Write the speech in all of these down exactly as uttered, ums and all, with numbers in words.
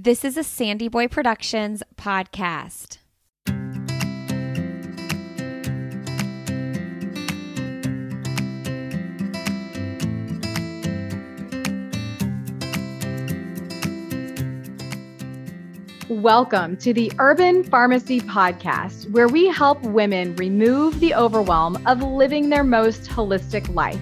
This is a Sandy Boy Productions podcast. Welcome to the Urban Pharmacy Podcast, where we help women remove the overwhelm of living their most holistic life.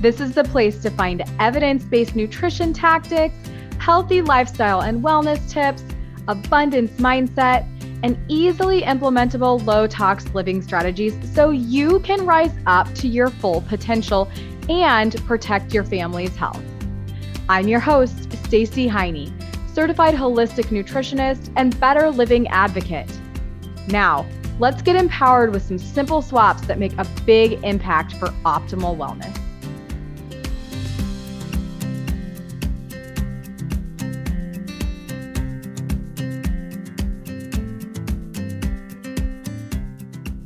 This is the place to find evidence-based nutrition tactics, healthy lifestyle and wellness tips, abundance mindset, and easily implementable low-tox living strategies so you can rise up to your full potential and protect your family's health. I'm your host, Stacey Heine, certified holistic nutritionist and better living advocate. Now, let's get empowered with some simple swaps that make a big impact for optimal wellness.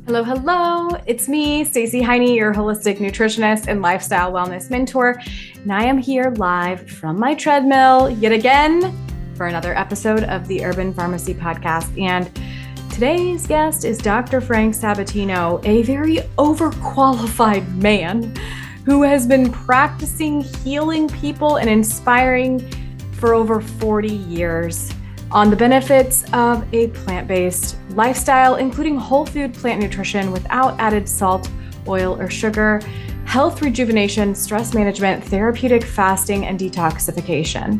Hello, hello. It's me, Stacey Heine, your holistic nutritionist and lifestyle wellness mentor. And I am here live from my treadmill yet again for another episode of the Urban Pharmacy Podcast. And today's guest is Doctor Frank Sabatino, a very overqualified man who has been practicing healing people and inspiring for over forty years. On the benefits of a plant-based lifestyle, including whole food plant nutrition without added salt, oil, or sugar, health rejuvenation, stress management, therapeutic fasting, and detoxification.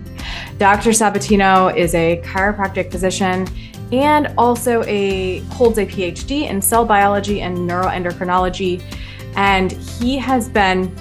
Doctor Sabatino is a chiropractic physician and also a, holds a P H D in cell biology and neuroendocrinology. And he has been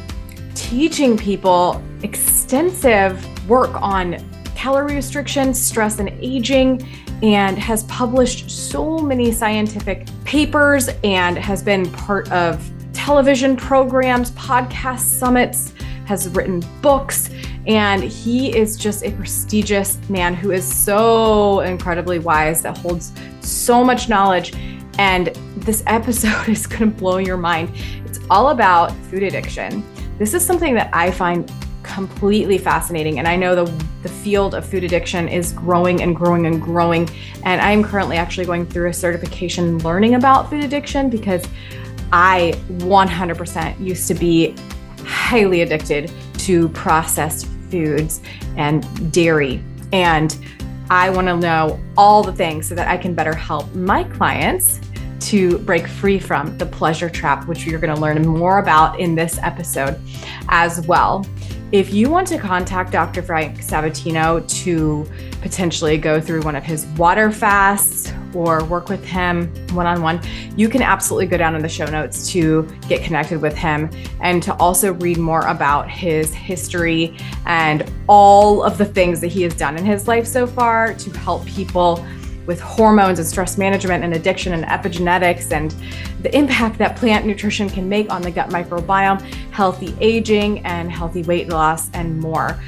teaching people extensive work on calorie restriction, stress, and aging, and has published so many scientific papers and has been part of television programs, podcast summits, has written books, and he is just a prestigious man who is so incredibly wise that holds so much knowledge. And this episode is going to blow your mind. It's all about food addiction. This is something that I find completely fascinating. And I know the, the field of food addiction is growing and growing and growing. And I'm currently actually going through a certification learning about food addiction because I one hundred percent used to be highly addicted to processed foods and dairy. And I want to know all the things so that I can better help my clients to break free from the pleasure trap, which you're going to learn more about in this episode as well. If you want to contact Doctor Frank Sabatino to potentially go through one of his water fasts or work with him one-on-one, you can absolutely go down in the show notes to get connected with him and to also read more about his history and all of the things that he has done in his life so far to help people with hormones and stress management and addiction and epigenetics and the impact that plant nutrition can make on the gut microbiome, healthy aging and healthy weight loss and more.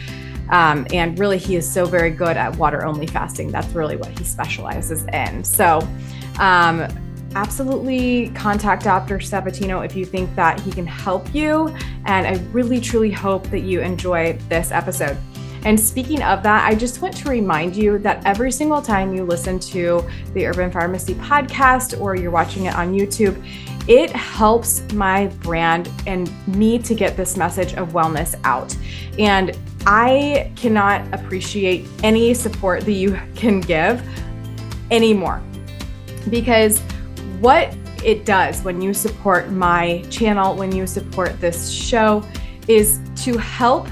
Um, and really, he is so very good at water-only fasting. That's really what he specializes in. So um, absolutely contact Doctor Sabatino if you think that he can help you. And I really, truly hope that you enjoy this episode. And speaking of that, I just want to remind you that every single time you listen to the Urban Pharmacy Podcast or you're watching it on YouTube, it helps my brand and me to get this message of wellness out. And I cannot appreciate any support that you can give anymore, because what it does when you support my channel, when you support this show, is to help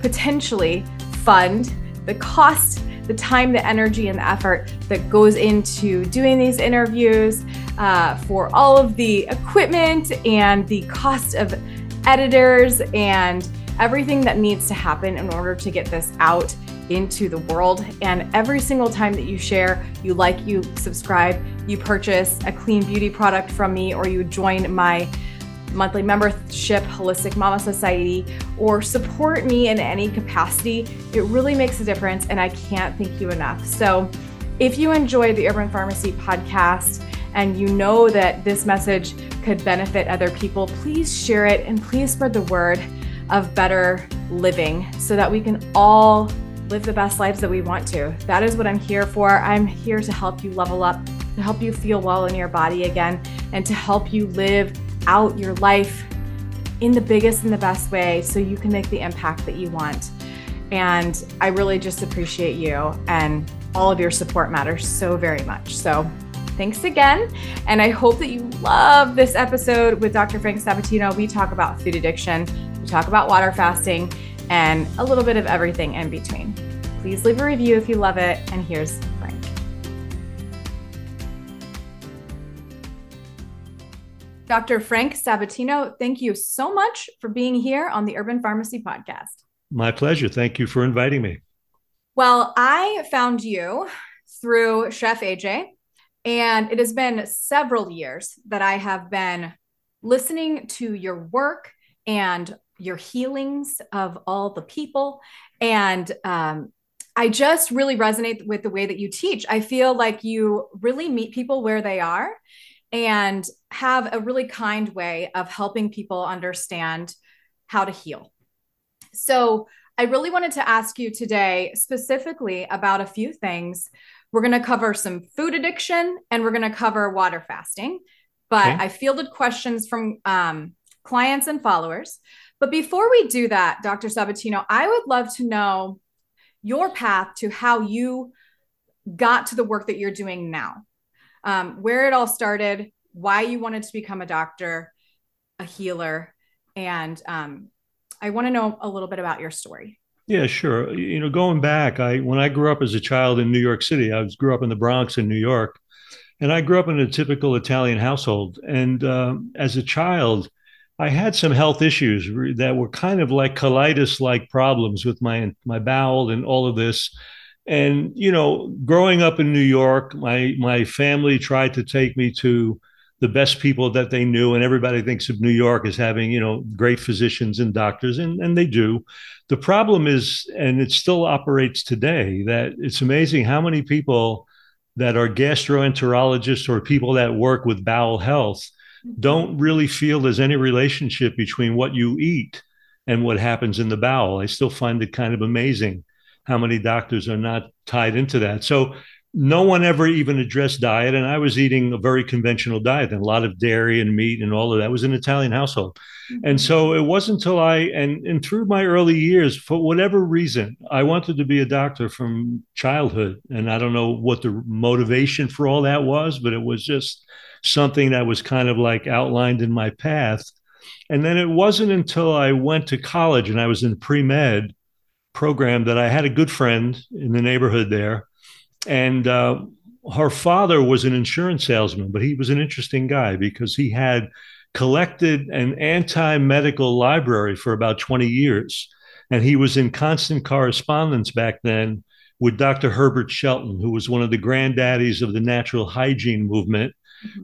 potentially fund the cost, the time, the energy, and the effort that goes into doing these interviews, uh, for all of the equipment and the cost of editors and everything that needs to happen in order to get this out into the world. And every single time that you share, you like, you subscribe, you purchase a clean beauty product from me, or you join my monthly membership, Holistic Mama Society, or support me in any capacity, it really makes a difference, and I can't thank you enough. So if you enjoy the Urban Pharmacy Podcast and you know that this message could benefit other people, please share it and please spread the word of better living so that we can all live the best lives that we want to. That is what I'm here for. I'm here to help you level up, to help you feel well in your body again, and to help you live out your life in the biggest and the best way so you can make the impact that you want. And I really just appreciate you, and all of your support matters so very much. So thanks again. And I hope that you love this episode with Doctor Frank Sabatino. We talk about food addiction, we talk about water fasting, and a little bit of everything in between. Please leave a review if you love it. And here's Frank. Doctor Frank Sabatino, thank you so much for being here on the Urban Pharmacy Podcast. My pleasure. Thank you for inviting me. Well, I found you through Chef A J, and it has been several years that I have been listening to your work and your healings of all the people. And um, I just really resonate with the way that you teach. I feel like you really meet people where they are and have a really kind way of helping people understand how to heal. So I really wanted to ask you today specifically about a few things. We're going to cover some food addiction and we're going to cover water fasting, but okay. I fielded questions from um, clients and followers. But before we do that, Doctor Sabatino, I would love to know your path to how you got to the work that you're doing now, um, where it all started, why you wanted to become a doctor, a healer, and um, I want to know a little bit about your story. Yeah, sure. You know, going back, I when I grew up as a child in New York City, I was, grew up in the Bronx in New York, and I grew up in a typical Italian household. And uh, as a child, I had some health issues that were kind of like colitis-like problems with my my bowel and all of this. And, you know, growing up in New York, my my family tried to take me to the best people that they knew. And everybody thinks of New York as having, you know, great physicians and doctors, and, and they do. The problem is, and it still operates today, that it's amazing how many people that are gastroenterologists or people that work with bowel health don't really feel there's any relationship between what you eat and what happens in the bowel. I still find it kind of amazing how many doctors are not tied into that. So no one ever even addressed diet. And I was eating a very conventional diet, and a lot of dairy and meat and all of that. It was an Italian household. Mm-hmm. And so it wasn't until I, and, and through my early years, for whatever reason, I wanted to be a doctor from childhood. And I don't know what the motivation for all that was, but it was just something that was kind of like outlined in my path. And then it wasn't until I went to college and I was in pre-med program that I had a good friend in the neighborhood there. And uh, her father was an insurance salesman, but he was an interesting guy because he had collected an anti-medical library for about twenty years. And he was in constant correspondence back then with Doctor Herbert Shelton, who was one of the granddaddies of the natural hygiene movement,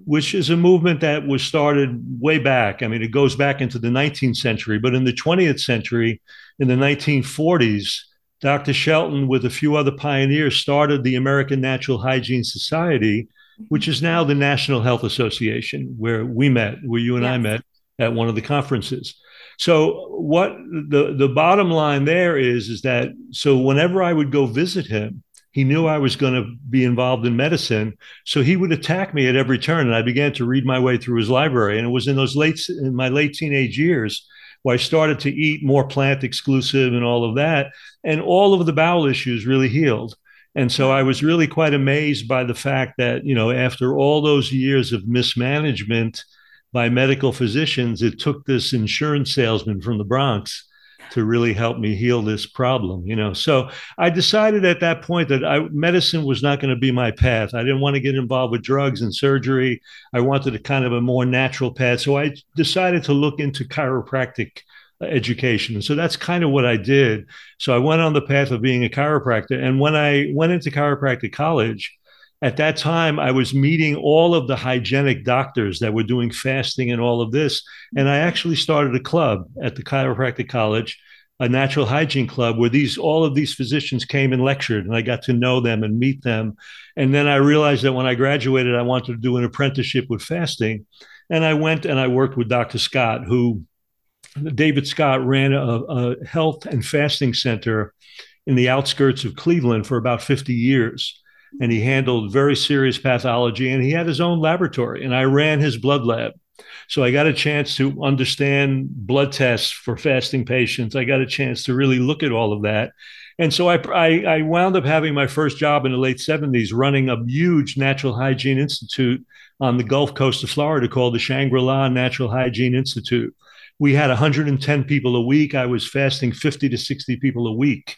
which is a movement that was started way back. I mean, it goes back into the nineteenth century, but in the twentieth century, in the nineteen forties, Doctor Shelton, with a few other pioneers, started the American Natural Hygiene Society, which is now the National Health Association, where we met, where you and yes. I met at one of the conferences. So what the, the bottom line there is, is that so whenever I would go visit him, he knew I was going to be involved in medicine. So he would attack me at every turn. And I began to read my way through his library. And it was in those late in my late teenage years where I started to eat more plant exclusive and all of that. And all of the bowel issues really healed. And so I was really quite amazed by the fact that, you know, after all those years of mismanagement by medical physicians, it took this insurance salesman from the Bronx to really help me heal this problem, you know. So I decided at that point that I, medicine was not going to be my path. I didn't want to get involved with drugs and surgery. I wanted a kind of a more natural path. So I decided to look into chiropractic education. And so that's kind of what I did. So I went on the path of being a chiropractor. And when I went into chiropractic college, at that time, I was meeting all of the hygienic doctors that were doing fasting and all of this. And I actually started a club at the chiropractic college, a natural hygiene club, where these all of these physicians came and lectured, and I got to know them and meet them. And then I realized that when I graduated, I wanted to do an apprenticeship with fasting. And I went and I worked with Doctor Scott, who David Scott ran a, a health and fasting center in the outskirts of Cleveland for about fifty years. And he handled very serious pathology, and he had his own laboratory, and I ran his blood lab. So I got a chance to understand blood tests for fasting patients. I got a chance to really look at all of that. And so I, I, I wound up having my first job in the late seventies, running a huge natural hygiene institute on the Gulf Coast of Florida called the Shangri-La Natural Hygiene Institute. We had one hundred ten people a week. I was fasting fifty to sixty people a week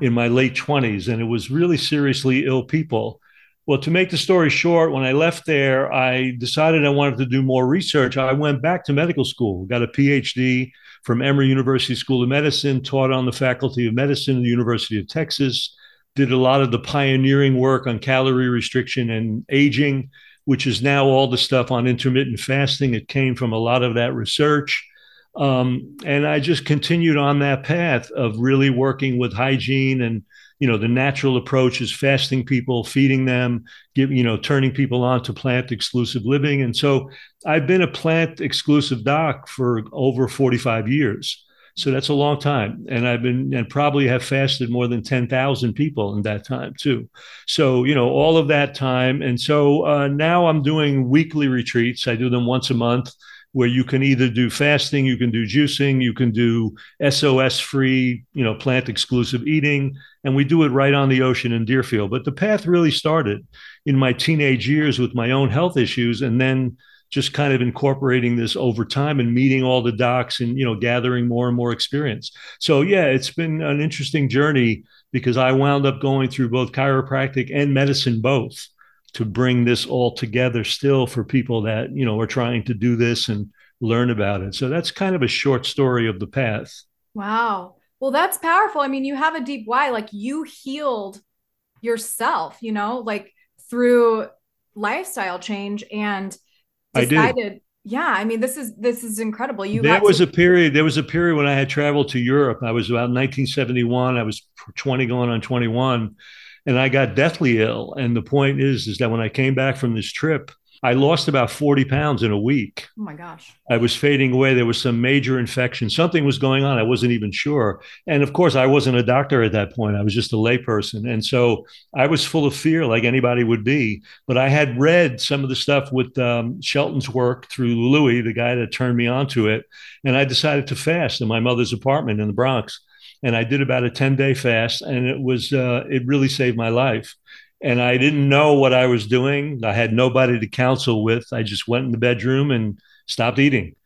in my late twenties, and it was really seriously ill people. Well, to make the story short, when I left there, I decided I wanted to do more research. I went back to medical school, got a P H D from Emory University School of Medicine, taught on the Faculty of Medicine at the University of Texas, did a lot of the pioneering work on calorie restriction and aging, which is now all the stuff on intermittent fasting. It came from a lot of that research. Um, and I just continued on that path of really working with hygiene and, you know, the natural approach is fasting people, feeding them, give, you know, turning people on to plant exclusive living. And so I've been a plant exclusive doc for over forty-five years. So that's a long time. And I've been, and probably have fasted more than ten thousand people in that time too. So, you know, all of that time. And so uh, now I'm doing weekly retreats. I do them once a month, where you can either do fasting, you can do juicing, you can do S O S-free, you know, plant-exclusive eating, and we do it right on the ocean in Deerfield. But the path really started in my teenage years with my own health issues, and then just kind of incorporating this over time and meeting all the docs and, you know, gathering more and more experience. So, yeah, it's been an interesting journey because I wound up going through both chiropractic and medicine both, to bring this all together still for people that, you know, are trying to do this and learn about it. So that's kind of a short story of the path. Wow. Well, that's powerful. I mean, you have a deep why, like you healed yourself, you know, like through lifestyle change and decided, I did. Yeah, I mean, this is, this is incredible. You There was to- a period, there was a period when I had traveled to Europe. I was about nineteen seventy-one. I was twenty going on twenty-one. And I got deathly ill. And the point is, is that when I came back from this trip, I lost about forty pounds in a week. Oh my gosh. I was fading away. There was some major infection. Something was going on. I wasn't even sure. And of course, I wasn't a doctor at that point. I was just a layperson. And so I was full of fear like anybody would be. But I had read some of the stuff with um, Shelton's work through Louis, the guy that turned me onto it. And I decided to fast in my mother's apartment in the Bronx. And I did about a ten-day fast, and it was uh, it really saved my life. And I didn't know what I was doing. I had nobody to counsel with. I just went in the bedroom and stopped eating.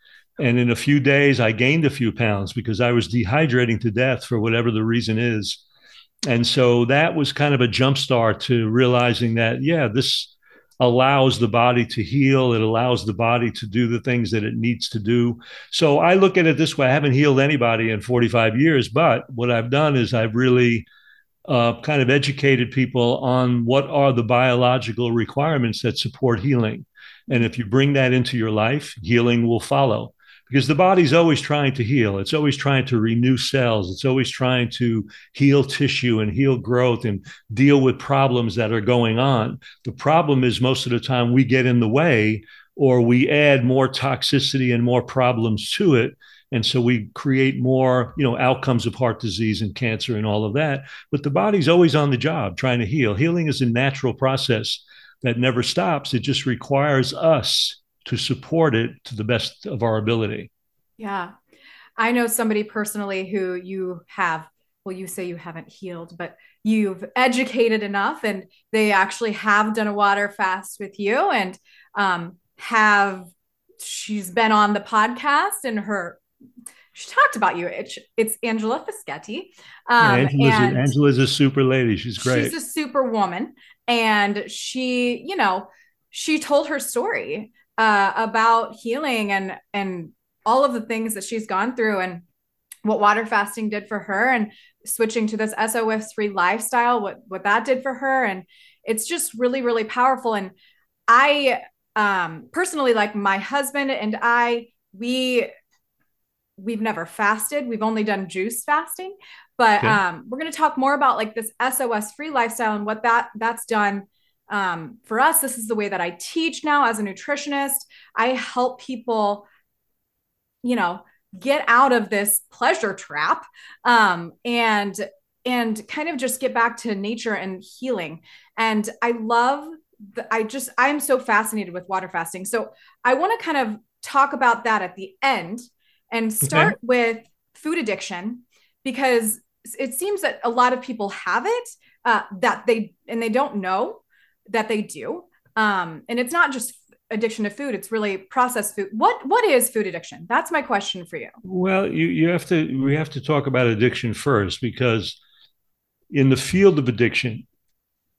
And in a few days, I gained a few pounds because I was dehydrating to death for whatever the reason is. And so that was kind of a jumpstart to realizing that, yeah, this allows the body to heal. It allows the body to do the things that it needs to do. So I look at it this way. I haven't healed anybody in forty-five years, but what I've done is I've really uh, kind of educated people on what are the biological requirements that support healing. And if you bring that into your life, healing will follow. Because the body's always trying to heal. It's always trying to renew cells. It's always trying to heal tissue and heal growth and deal with problems that are going on. The problem is most of the time we get in the way or we add more toxicity and more problems to it. And so we create more, you know, outcomes of heart disease and cancer and all of that. But the body's always on the job trying to heal. Healing is a natural process that never stops. It just requires us to support it to the best of our ability. Yeah. I know somebody personally who you have, well, you say you haven't healed, but you've educated enough and they actually have done a water fast with you and um, have, she's been on the podcast and her, she talked about you. It's, it's Angela Fischetti. Um, Angela's, and a, Angela's a super lady. She's great. She's a super woman. And she, you know, she told her story Uh, about healing and, and all of the things that she's gone through and what water fasting did for her and switching to this S O S-free lifestyle, what, what that did for her. And it's just really, really powerful. And I, um, personally, like my husband and I, we, we've never fasted. We've only done juice fasting, but, okay. um, we're going to talk more about like this S O S-free lifestyle and what that that's done. Um, for us, this is the way that I teach now as a nutritionist. I help people, you know, get out of this pleasure trap, um, and, and kind of just get back to nature and healing. And I love the, I just, I'm so fascinated with water fasting. So I want to kind of talk about that at the end and start okay. with food addiction, because it seems that a lot of people have it, uh, that they, and they don't know that they do. Um, and it's not just addiction to food, it's really processed food. What, what is food addiction? That's my question for you. Well, you, you have to, we have to talk about addiction first, because in the field of addiction,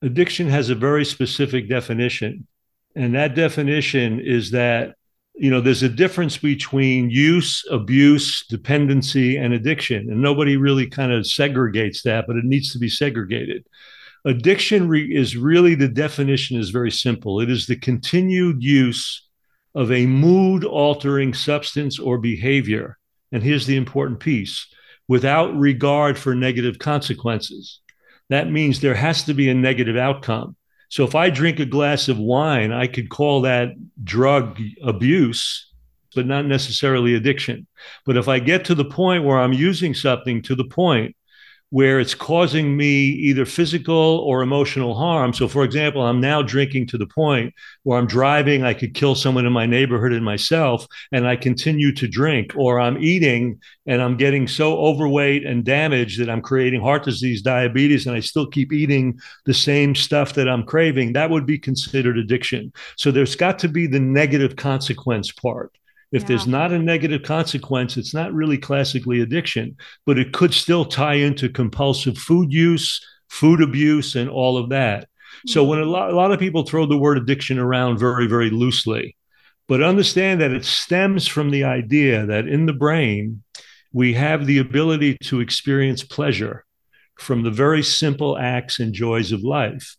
addiction has a very specific definition. And that definition is that, you know, there's a difference between use, abuse, dependency, and addiction. And nobody really kind of segregates that, but it needs to be segregated. Addiction re- is really, the definition is very simple. It is the continued use of a mood-altering substance or behavior. And here's the important piece: without regard for negative consequences. That means there has to be a negative outcome. So if I drink a glass of wine, I could call that drug abuse, but not necessarily addiction. But if I get to the point where I'm using something to the point where it's causing me either physical or emotional harm. So for example, I'm now drinking to the point where I'm driving, I could kill someone in my neighborhood and myself, and I continue to drink. Or I'm eating and I'm getting so overweight and damaged that I'm creating heart disease, diabetes, and I still keep eating the same stuff that I'm craving. That would be considered addiction. So there's got to be the negative consequence part. If yeah. there's not a negative consequence, it's not really classically addiction, but it could still tie into compulsive food use, food abuse, and all of that. Mm-hmm. So when a lot, a lot of people throw the word addiction around very, very loosely, but understand that it stems from the idea that in the brain, we have the ability to experience pleasure from the very simple acts and joys of life.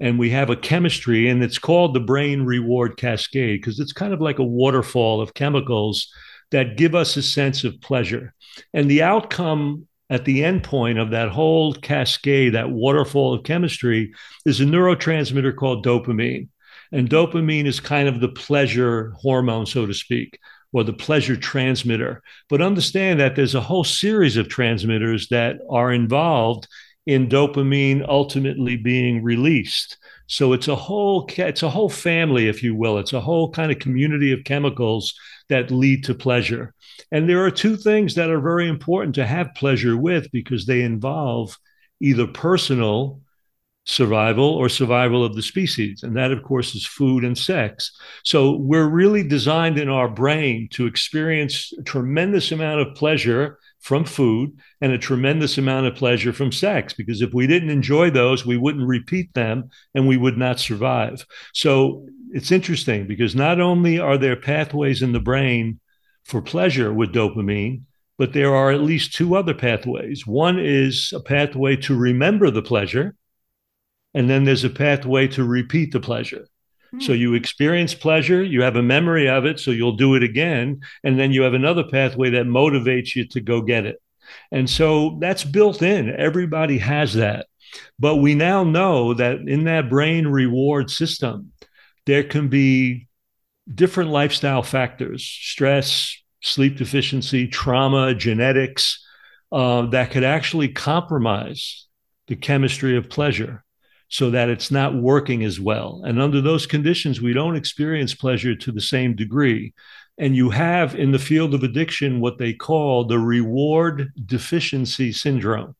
And we have a chemistry, and it's called the brain reward cascade, because it's kind of like a waterfall of chemicals that give us a sense of pleasure. And the outcome at the end point of that whole cascade, that waterfall of chemistry, is a neurotransmitter called dopamine. And dopamine is kind of the pleasure hormone, so to speak, or the pleasure transmitter. But understand that there's a whole series of transmitters that are involved in dopamine ultimately being released. So it's a whole it's a whole family, if you will. It's a whole kind of community of chemicals that lead to pleasure. And there are two things that are very important to have pleasure with, because they involve either personal survival or survival of the species. And that, of course, is food and sex. So we're really designed in our brain to experience a tremendous amount of pleasure from food and a tremendous amount of pleasure from sex, because if we didn't enjoy those, we wouldn't repeat them and we would not survive. So it's interesting, because not only are there pathways in the brain for pleasure with dopamine, but there are at least two other pathways. One is a pathway to remember the pleasure, and then there's a pathway to repeat the pleasure. So you experience pleasure, you have a memory of it, so you'll do it again. And then you have another pathway that motivates you to go get it. And so that's built in. Everybody has that. But we now know that in that brain reward system, there can be different lifestyle factors: stress, sleep deficiency, trauma, genetics, uh, that could actually compromise the chemistry of pleasure, so that it's not working as well. And under those conditions, we don't experience pleasure to the same degree. And you have in the field of addiction what they call the reward deficiency syndrome,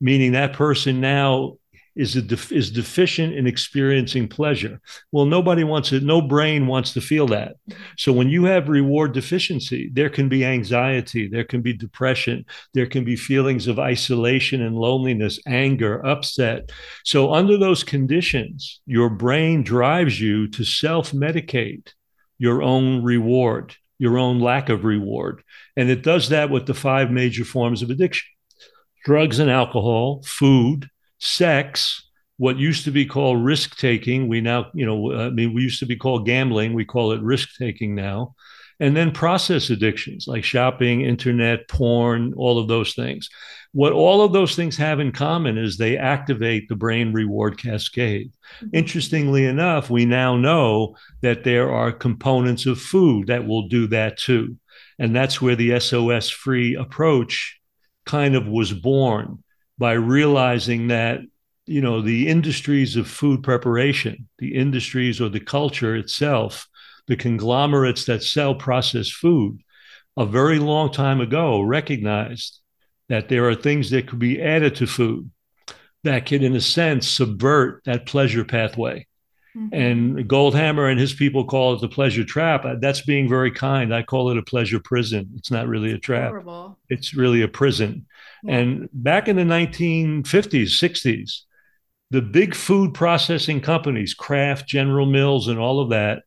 meaning that person now is a def- is deficient in experiencing pleasure. Well, nobody wants it. No brain wants to feel that. So when you have reward deficiency, there can be anxiety, there can be depression, there can be feelings of isolation and loneliness, anger, upset. So under those conditions, your brain drives you to self-medicate your own reward, your own lack of reward. And it does that with the five major forms of addiction: drugs and alcohol, food, sex, what used to be called risk-taking, we now, you know, I mean, we used to be called gambling, we call it risk-taking now, and then process addictions like shopping, internet, porn, all of those things. What all of those things have in common is they activate the brain reward cascade. Mm-hmm. Interestingly enough, we now know that there are components of food that will do that too. And that's where the S O S-free approach kind of was born. by realizing that, you know, the industries of food preparation, the industries or the culture itself, the conglomerates that sell processed food, a very long time ago recognized that there are things that could be added to food that could, in a sense, subvert that pleasure pathway. Mm-hmm. And Goldhammer and his people call it the pleasure trap. That's being very kind. I call it a pleasure prison. It's not really a trap. Horrible. It's really a prison. Yeah. And back in the nineteen fifties, sixties, the big food processing companies, Kraft, General Mills, and all of that,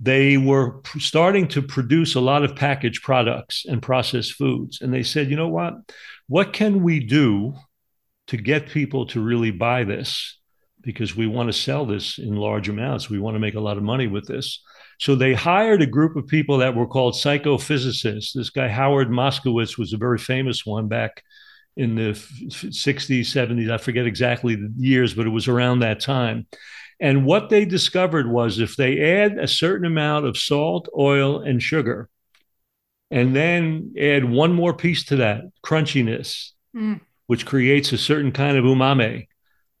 they were starting to produce a lot of packaged products and processed foods. And they said, you know what, what can we do to get people to really buy this? Because we want to sell this in large amounts. We want to make a lot of money with this. So they hired a group of people that were called psychophysicists. This guy, Howard Moskowitz, was a very famous one back in the sixties, seventies. I forget exactly the years, but it was around that time. And what they discovered was if they add a certain amount of salt, oil, and sugar, and then add one more piece to that, crunchiness, mm. which creates a certain kind of umami,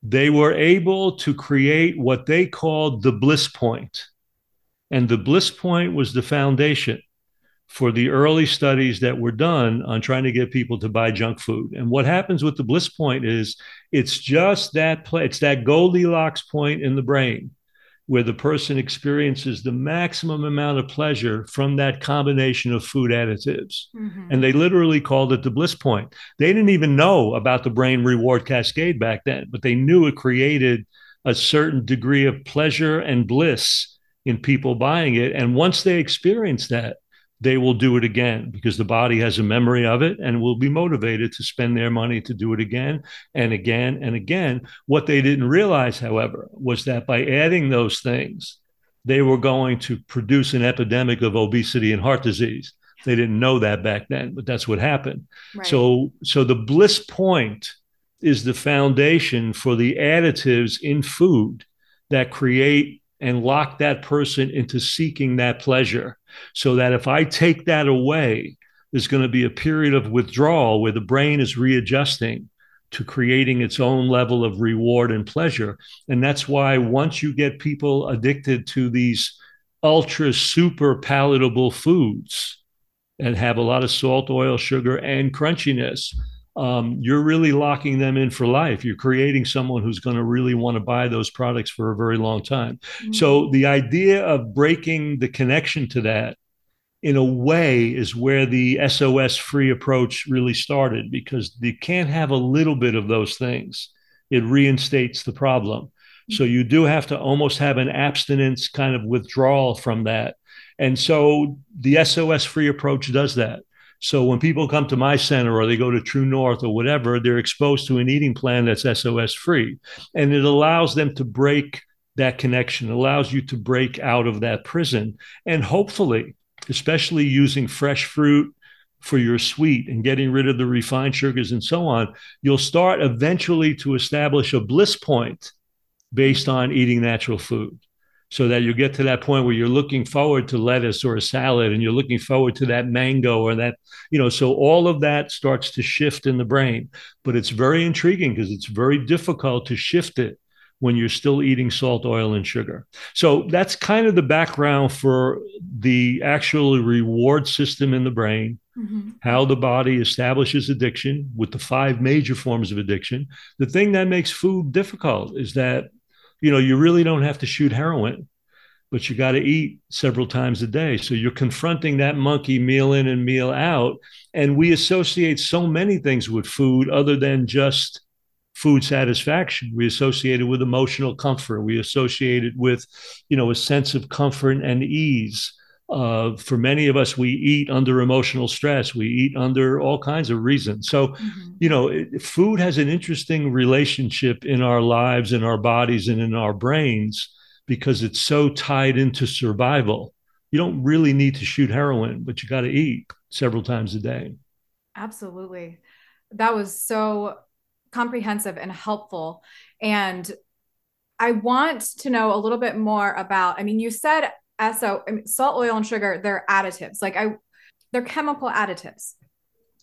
they were able to create what they called the bliss point. And the bliss point was the foundation for the early studies that were done on trying to get people to buy junk food. And what happens with the bliss point is it's just that place, it's that Goldilocks point in the brain where the person experiences the maximum amount of pleasure from that combination of food additives. Mm-hmm. And they literally called it the bliss point. They didn't even know about the brain reward cascade back then, but they knew it created a certain degree of pleasure and bliss in people buying it. And once they experience that, they will do it again because the body has a memory of it and will be motivated to spend their money to do it again and again and again. What they didn't realize, however, was that by adding those things, they were going to produce an epidemic of obesity and heart disease. They didn't know that back then, but that's what happened. Right. So, so the bliss point is the foundation for the additives in food that create and lock that person into seeking that pleasure. So that if I take that away, there's going to be a period of withdrawal where the brain is readjusting to creating its own level of reward and pleasure. And that's why once you get people addicted to these ultra super palatable foods and have a lot of salt, oil, sugar, and crunchiness, um, you're really locking them in for life. You're creating someone who's going to really want to buy those products for a very long time. Mm-hmm. So the idea of breaking the connection to that in a way is where the S O S free approach really started, because you can't have a little bit of those things. It reinstates the problem. Mm-hmm. So you do have to almost have an abstinence kind of withdrawal from that. And so the S O S free approach does that. So when people come to my center or they go to True North or whatever, they're exposed to an eating plan that's S O S free. And it allows them to break that connection, allows you to break out of that prison. And hopefully, especially using fresh fruit for your sweet and getting rid of the refined sugars and so on, you'll start eventually to establish a bliss point based on eating natural food. So that you get to that point where you're looking forward to lettuce or a salad and you're looking forward to that mango or that, you know, so all of that starts to shift in the brain. But it's very intriguing because it's very difficult to shift it when you're still eating salt, oil, and sugar. So that's kind of the background for the actual reward system in the brain, mm-hmm. how the body establishes addiction with the five major forms of addiction. The thing that makes food difficult is that, you know, you really don't have to shoot heroin, but you got to eat several times a day. So you're confronting that monkey meal in and meal out. And we associate so many things with food other than just food satisfaction. We associate it with emotional comfort. We associate it with, you know, a sense of comfort and ease. Uh, for many of us, we eat under emotional stress. We eat under all kinds of reasons. So, mm-hmm. you know, it, food has an interesting relationship in our lives, in our bodies, and in our brains because it's so tied into survival. You don't really need to shoot heroin, but you got to eat several times a day. Absolutely. That was so comprehensive and helpful. And I want to know a little bit more about, I mean, you said So I mean, salt, oil, and sugar, they're additives. Like I, they're chemical additives,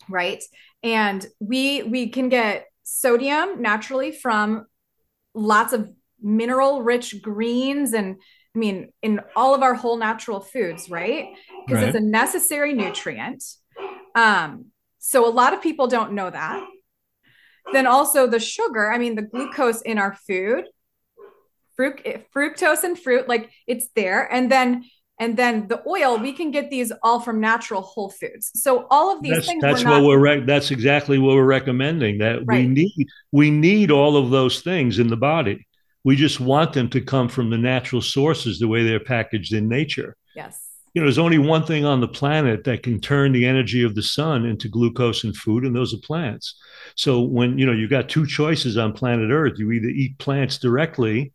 right? And we, we can get sodium naturally from lots of mineral-rich greens and, I mean, in all of our whole natural foods, right? Because right. it's a necessary nutrient. Um, so a lot of people don't know that. Then also the sugar, I mean, the glucose in our food, fruct- fructose and fruit, like it's there. And then And then the oil, we can get these all from natural whole foods. So all of these that's, things. That's we're not- what we're. Re- that's exactly what we're recommending. That right. we need. We need all of those things in the body. We just want them to come from the natural sources, the way they're packaged in nature. Yes. You know, there's only one thing on the planet that can turn the energy of the sun into glucose and food, and those are plants. So when you know you've got two choices on planet Earth, you either eat plants directly,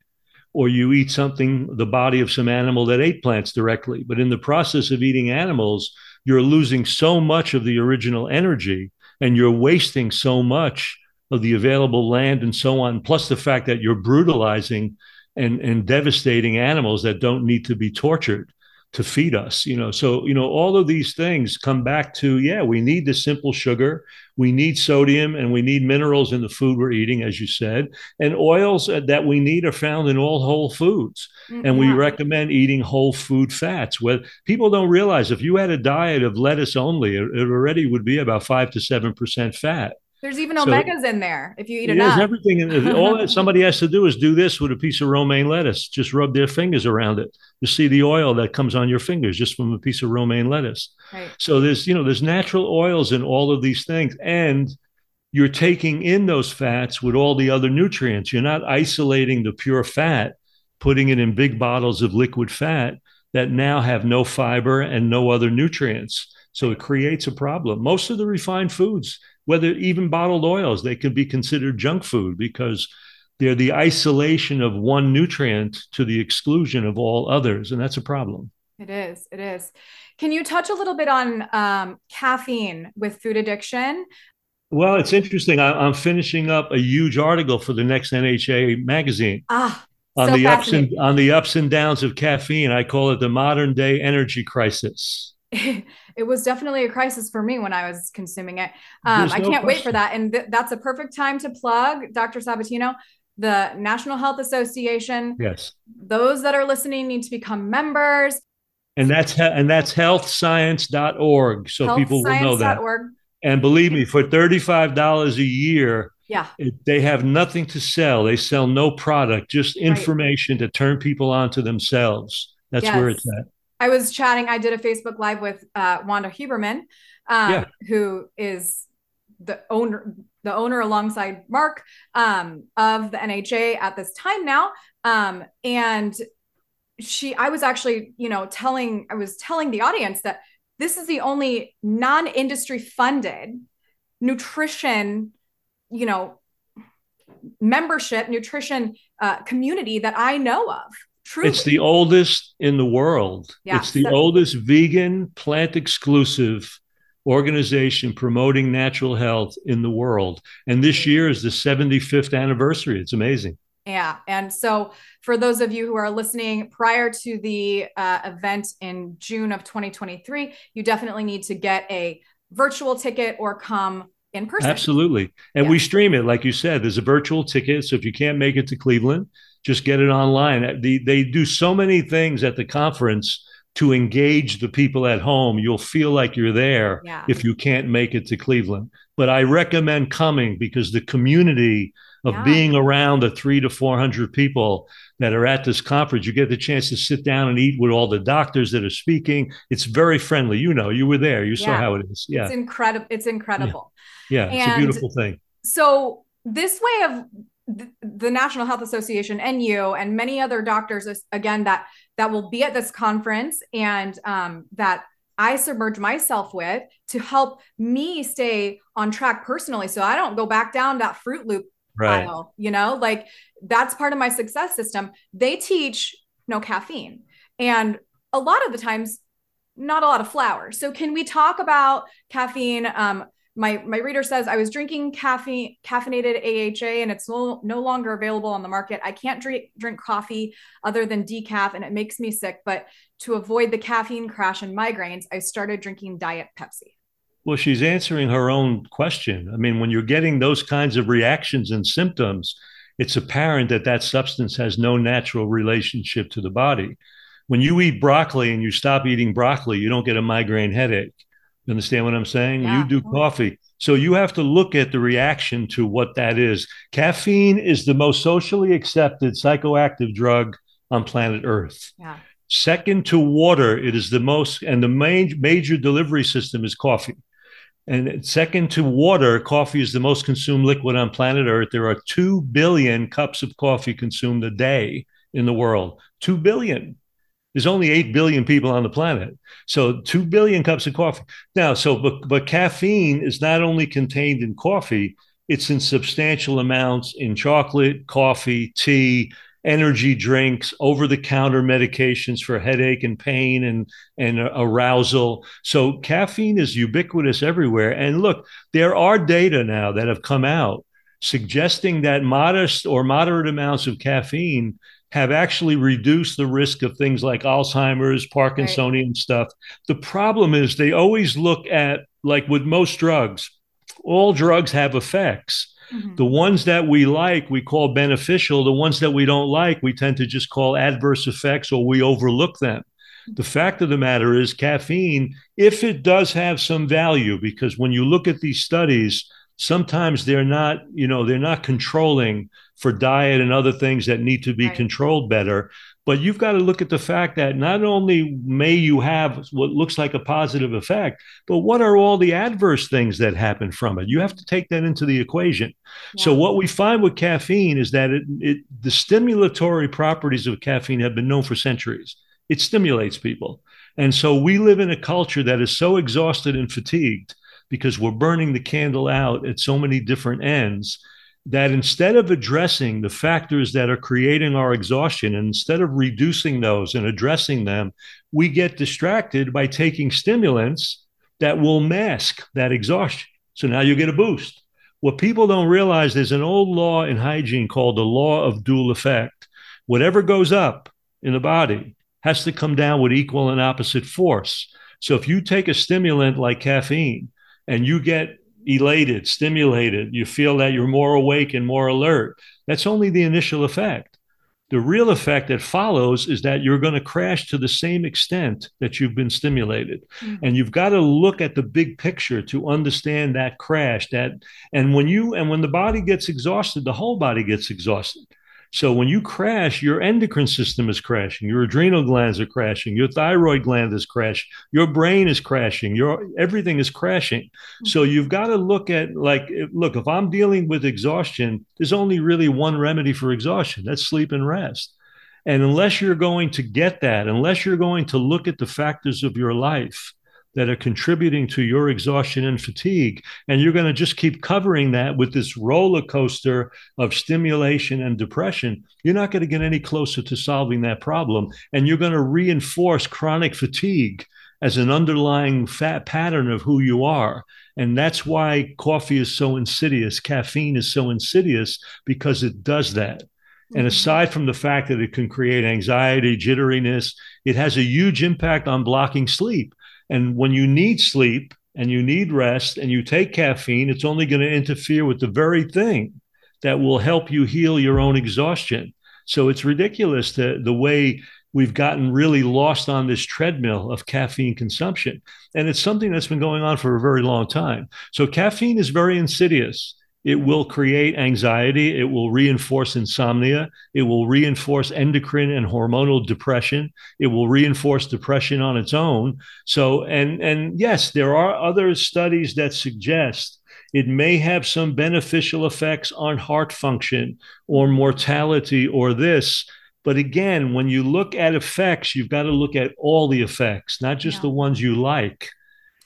or you eat something, the body of some animal that ate plants directly. But in the process of eating animals, you're losing so much of the original energy and you're wasting so much of the available land and so on, plus the fact that you're brutalizing and, and devastating animals that don't need to be tortured to feed us, you know. So, you know, all of these things come back to, yeah, we need the simple sugar, we need sodium, and we need minerals in the food we're eating, as you said, and oils that we need are found in all whole foods. Mm-hmm. And we recommend eating whole food fats. Well, people don't realize if you had a diet of lettuce only, it, it already would be about five to seven percent fat. There's even omegas so, in there if you eat enough. There's everything. All that somebody has to do is do this with a piece of romaine lettuce. Just rub their fingers around it. You see the oil that comes on your fingers just from a piece of romaine lettuce. Right. So there's, you know, there's natural oils in all of these things. And you're taking in those fats with all the other nutrients. You're not isolating the pure fat, putting it in big bottles of liquid fat that now have no fiber and no other nutrients. So it creates a problem. Most of the refined foods, whether even bottled oils, they could be considered junk food because they're the isolation of one nutrient to the exclusion of all others. And that's a problem. It is. It is. Can you touch a little bit on um, caffeine with food addiction? Well, it's interesting. I, I'm finishing up a huge article for the next N H A magazine ah, on, so the ups and, on the ups and downs of caffeine. I call it the modern day energy crisis. It was definitely a crisis for me when I was consuming it. Um, I can't no wait for that. And th- that's a perfect time to plug Doctor Sabatino, the National Health Association. Yes. Those that are listening need to become members. And that's, he- and that's health science dot org. So health people will know that. Org. And believe me, for thirty-five dollars a year, yeah, it, they have nothing to sell. They sell no product, just information right. to turn people on to themselves. That's yes. where it's at. I was chatting, I did a Facebook Live with uh, Wanda Huberman, um, yeah. who is the owner, the owner alongside Mark um, of the N H A at this time now. Um, and she, I was actually, you know, telling, I was telling the audience that this is the only non-industry funded nutrition, you know, membership, nutrition uh, community that I know of. Truly. It's the oldest in the world. Yeah, it's the so- oldest vegan, plant-exclusive organization promoting natural health in the world. And this year is the seventy-fifth anniversary. It's amazing. Yeah. And so for those of you who are listening prior to the uh, event in June of twenty twenty-three, you definitely need to get a virtual ticket or come in person. Absolutely. And yeah. we stream it. Like you said, there's a virtual ticket. So if you can't make it to Cleveland, just get it online. They, they do so many things at the conference to engage the people at home. You'll feel like you're there yeah. if you can't make it to Cleveland. But I recommend coming because the community of yeah. being around the three to four hundred people that are at this conference, you get the chance to sit down and eat with all the doctors that are speaking. It's very friendly. You know, you were there. You yeah. saw how it is. Yeah, it's incredible. It's incredible. Yeah, yeah. It's a beautiful thing. So this way of the National Health Association and you and many other doctors, again, that that will be at this conference and um, that I submerge myself with to help me stay on track personally. So I don't go back down that Fruit Loop right. aisle, you know, like that's part of my success system. They teach no caffeine and a lot of the times, not a lot of flour. So can we talk about caffeine? Um, My my reader says, I was drinking caffeine, caffeinated A H A, and it's no, no longer available on the market. I can't drink, drink coffee other than decaf, and it makes me sick. But to avoid the caffeine crash and migraines, I started drinking Diet Pepsi. Well, she's answering her own question. I mean, when you're getting those kinds of reactions and symptoms, it's apparent that that substance has no natural relationship to the body. When you eat broccoli and you stop eating broccoli, you don't get a migraine headache. You understand what I'm saying? Yeah. You do coffee. So you have to look at the reaction to what that is. Caffeine is the most socially accepted psychoactive drug on planet Earth. Yeah. Second to water, it is the most, and the main major delivery system is coffee. And second to water, coffee is the most consumed liquid on planet Earth. There are two billion cups of coffee consumed a day in the world. two billion. There's only eight billion people on the planet. So two billion cups of coffee. Now, so, but, but caffeine is not only contained in coffee, it's in substantial amounts in chocolate, coffee, tea, energy drinks, over-the-counter medications for headache and pain and, and arousal. So caffeine is ubiquitous everywhere. And look, there are data now that have come out suggesting that modest or moderate amounts of caffeine have actually reduced the risk of things like Alzheimer's, Parkinsonian right. stuff. The problem is they always look at, like with most drugs, all drugs have effects. Mm-hmm. The ones that we like, we call beneficial. The ones that we don't like, we tend to just call adverse effects, or we overlook them. The fact of the matter is caffeine, if it does have some value, because when you look at these studies, sometimes they're not, you know, they're not controlling for diet and other things that need to be right. controlled better. But you've got to look at the fact that not only may you have what looks like a positive effect, but what are all the adverse things that happen from it? You have to take that into the equation. Yeah. So what we find with caffeine is that it, it, the stimulatory properties of caffeine have been known for centuries. It stimulates people. And so we live in a culture that is so exhausted and fatigued because we're burning the candle out at so many different ends, that instead of addressing the factors that are creating our exhaustion, and instead of reducing those and addressing them, we get distracted by taking stimulants that will mask that exhaustion. So now you get a boost. What people don't realize, there's an old law in hygiene called the law of dual effect. Whatever goes up in the body has to come down with equal and opposite force. So if you take a stimulant like caffeine and you get elated, stimulated, you feel that you're more awake and more alert. That's only the initial effect. The real effect that follows is that you're going to crash to the same extent that you've been stimulated. Mm-hmm. And you've got to look at the big picture to understand that crash. That, and when you, and when the body gets exhausted, the whole body gets exhausted. So when you crash, your endocrine system is crashing, your adrenal glands are crashing, your thyroid gland is crashing, your brain is crashing, your everything is crashing. Mm-hmm. So you've got to look at, like, look, if I'm dealing with exhaustion, there's only really one remedy for exhaustion. That's sleep and rest. And unless you're going to get that, unless you're going to look at the factors of your life that are contributing to your exhaustion and fatigue, and you're going to just keep covering that with this roller coaster of stimulation and depression, you're not going to get any closer to solving that problem. And you're going to reinforce chronic fatigue as an underlying fat pattern of who you are. And that's why coffee is so insidious. Caffeine is so insidious because it does that. And aside from the fact that it can create anxiety, jitteriness, it has a huge impact on blocking sleep. And when you need sleep and you need rest and you take caffeine, it's only going to interfere with the very thing that will help you heal your own exhaustion. So it's ridiculous that the way we've gotten really lost on this treadmill of caffeine consumption. And it's something that's been going on for a very long time. So caffeine is very insidious. It will create anxiety. It will reinforce insomnia. It will reinforce endocrine and hormonal depression. It will reinforce depression on its own. So, and, and yes, there are other studies that suggest it may have some beneficial effects on heart function or mortality or this. But again, when you look at effects, you've got to look at all the effects, not just yeah. the ones you like.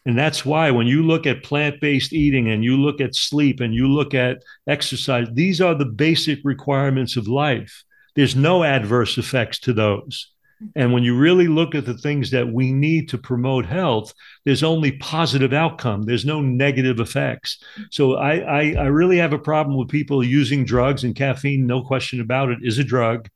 And that's why when you look at plant-based eating and you look at sleep and you look at exercise, these are the basic requirements of life. There's no adverse effects to those. And when you really look at the things that we need to promote health, there's only positive outcome. There's no negative effects. So I, I, I really have a problem with people using drugs, and caffeine, no question about it, is a drug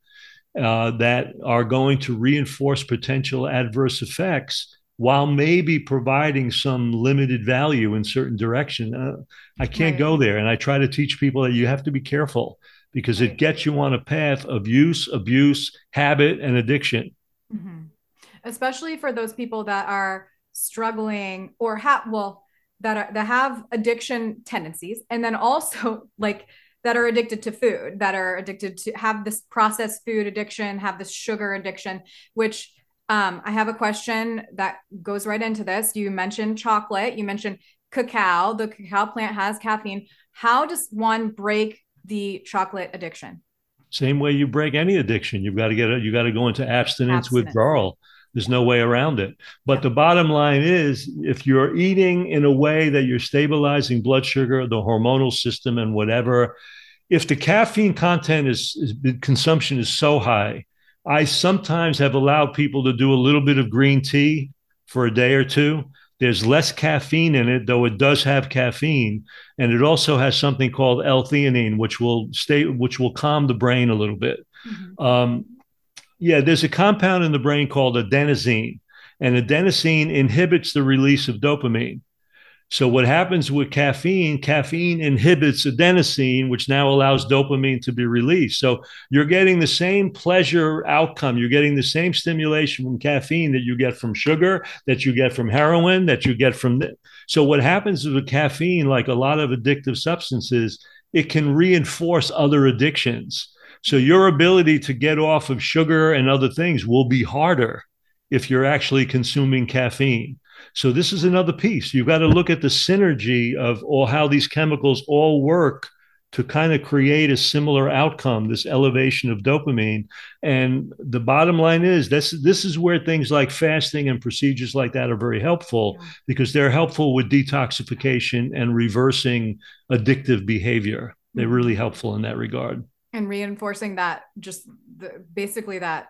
uh, that are going to reinforce potential adverse effects while maybe providing some limited value in certain direction. Uh, I can't right. go there. And I try to teach people that you have to be careful because right. it gets you on a path of use, abuse, habit, and addiction. Mm-hmm. Especially for those people that are struggling or have, well, that are, that have addiction tendencies. And then also like that are addicted to food, that are addicted to have this processed food addiction, have this sugar addiction, which Um, I have a question that goes right into this. You mentioned chocolate, you mentioned cacao, the cacao plant has caffeine. How does one break the chocolate addiction? Same way you break any addiction. You've got to get it. You got to go into abstinence, abstinence withdrawal. There's no way around it. But yeah. the bottom line is if you're eating in a way that you're stabilizing blood sugar, the hormonal system and whatever, if the caffeine content is, is consumption is so high, I sometimes have allowed people to do a little bit of green tea for a day or two. There's less caffeine in it, though it does have caffeine. And it also has something called L-theanine, which will stay, which will calm the brain a little bit. Mm-hmm. Um, yeah, there's a compound in the brain called adenosine. And adenosine inhibits the release of dopamine. So what happens with caffeine, caffeine inhibits adenosine, which now allows dopamine to be released. So you're getting the same pleasure outcome. You're getting the same stimulation from caffeine that you get from sugar, that you get from heroin, that you get from. Th- so what happens with caffeine, like a lot of addictive substances, it can reinforce other addictions. So your ability to get off of sugar and other things will be harder if you're actually consuming caffeine. So this is another piece. You've got to look at the synergy of all how these chemicals all work to kind of create a similar outcome, this elevation of dopamine. And the bottom line is this, this is where things like fasting and procedures like that are very helpful yeah. because they're helpful with detoxification and reversing addictive behavior. They're really helpful in that regard. And reinforcing that, just the, basically that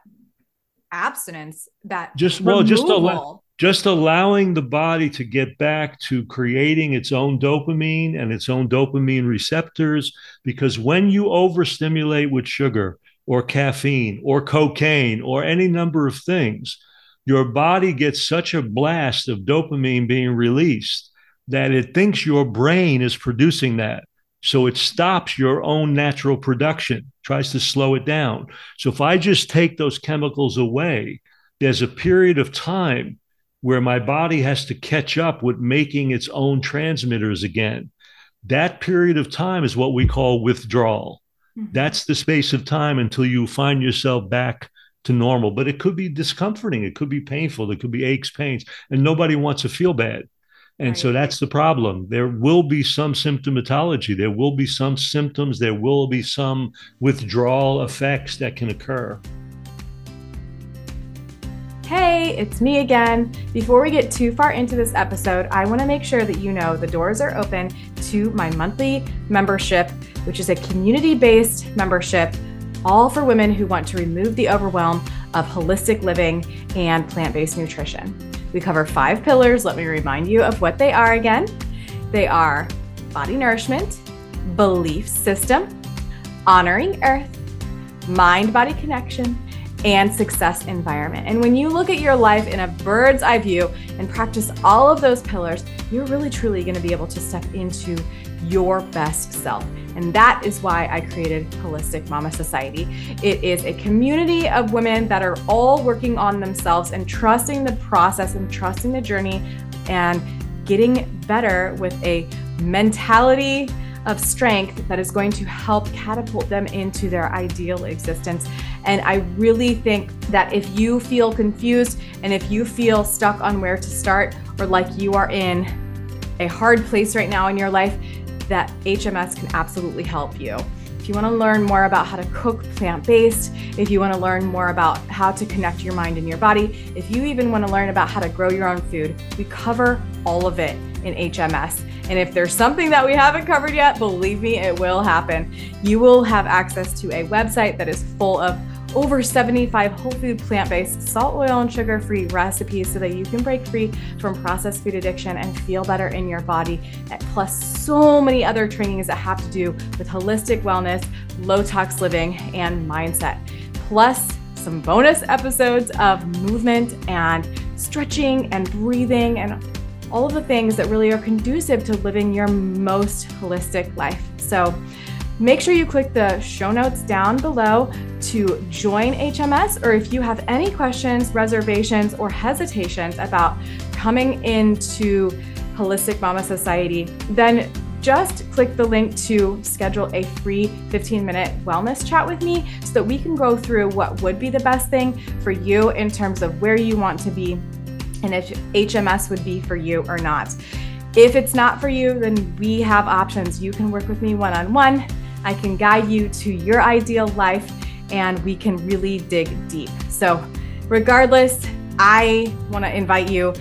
abstinence, that just removal. well, just a Just allowing the body to get back to creating its own dopamine and its own dopamine receptors, because when you overstimulate with sugar or caffeine or cocaine or any number of things, your body gets such a blast of dopamine being released that it thinks your brain is producing that. So it stops your own natural production, tries to slow it down. So if I just take those chemicals away, there's a period of time where my body has to catch up with making its own transmitters again. That period of time is what we call withdrawal. Mm-hmm. That's the space of time until you find yourself back to normal. But it could be discomforting. It could be painful. It could be aches, pains, and nobody wants to feel bad. And right. so that's the problem. There will be some symptomatology. There will be some symptoms. There will be some withdrawal effects that can occur. Hey, it's me again. Before we get too far into this episode, I want to make sure that you know the doors are open to my monthly membership, which is a community-based membership, all for women who want to remove the overwhelm of holistic living and plant-based nutrition. We cover five pillars. Let me remind you of what they are again. They are body nourishment, belief system, honoring earth, mind-body connection, and success environment. And when you look at your life in a bird's eye view and practice all of those pillars, you're really truly gonna be able to step into your best self. And that is why I created Holistic Mama Society. It is a community of women that are all working on themselves and trusting the process and trusting the journey and getting better with a mentality of strength that is going to help catapult them into their ideal existence. And I really think that if you feel confused and if you feel stuck on where to start, or like you are in a hard place right now in your life, that H M S can absolutely help you. If you want to learn more about how to cook plant-based, if you want to learn more about how to connect your mind and your body, if you even want to learn about how to grow your own food, we cover all of it in H M S. And if there's something that we haven't covered yet, believe me, it will happen. You will have access to a website that is full of over seventy-five whole food, plant-based, salt, oil, and sugar-free recipes so that you can break free from processed food addiction and feel better in your body, plus so many other trainings that have to do with holistic wellness, low-tox living, and mindset, plus some bonus episodes of movement and stretching and breathing and all of the things that really are conducive to living your most holistic life. So make sure you click the show notes down below to join H M S, or if you have any questions, reservations, or hesitations about coming into Holistic Mama Society, then just click the link to schedule a free fifteen minute wellness chat with me so that we can go through what would be the best thing for you in terms of where you want to be and if H M S would be for you or not. If it's not for you, then we have options. You can work with me one-on-one. I can guide you to your ideal life and we can really dig deep. So regardless, I want to invite you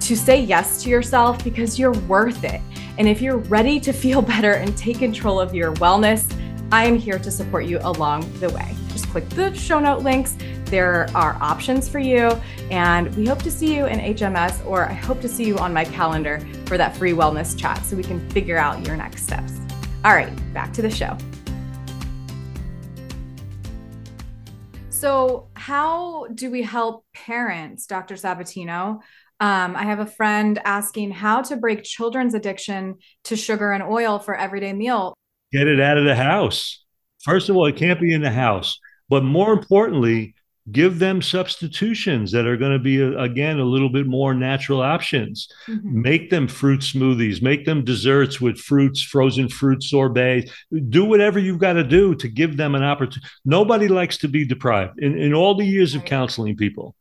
to say yes to yourself because you're worth it. And if you're ready to feel better and take control of your wellness, I am here to support you along the way. Just click the show note links. There are options for you. And we hope to see you in H M S, or I hope to see you on my calendar for that free wellness chat so we can figure out your next steps. All right, back to the show. So how do we help parents, Doctor Sabatino? Um, I have a friend asking how to break children's addiction to sugar and oil for everyday meal. Get it out of the house. First of all, it can't be in the house. But more importantly, give them substitutions that are going to be, again, a little bit more natural options. Mm-hmm. Make them fruit smoothies. Make them desserts with fruits, frozen fruit sorbets. Do whatever you've got to do to give them an opportunity. Nobody likes to be deprived. In, in all the years right. of counseling people,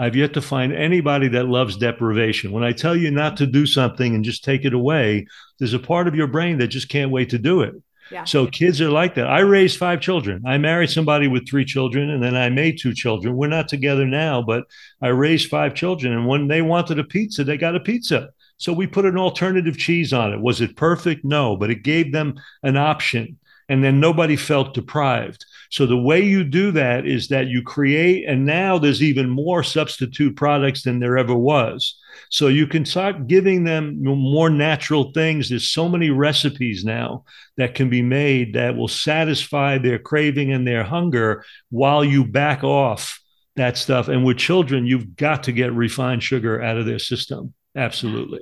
I've yet to find anybody that loves deprivation. When I tell you not to do something and just take it away, there's a part of your brain that just can't wait to do it. Yeah. So kids are like that. I raised five children. I married somebody with three children, and then I made two children. We're not together now, but I raised five children. And when they wanted a pizza, they got a pizza. So we put an alternative cheese on it. Was it perfect? No, but it gave them an option. And then nobody felt deprived. So the way you do that is that you create, and now there's even more substitute products than there ever was. So you can start giving them more natural things. There's so many recipes now that can be made that will satisfy their craving and their hunger while you back off that stuff. And with children, you've got to get refined sugar out of their system. Absolutely.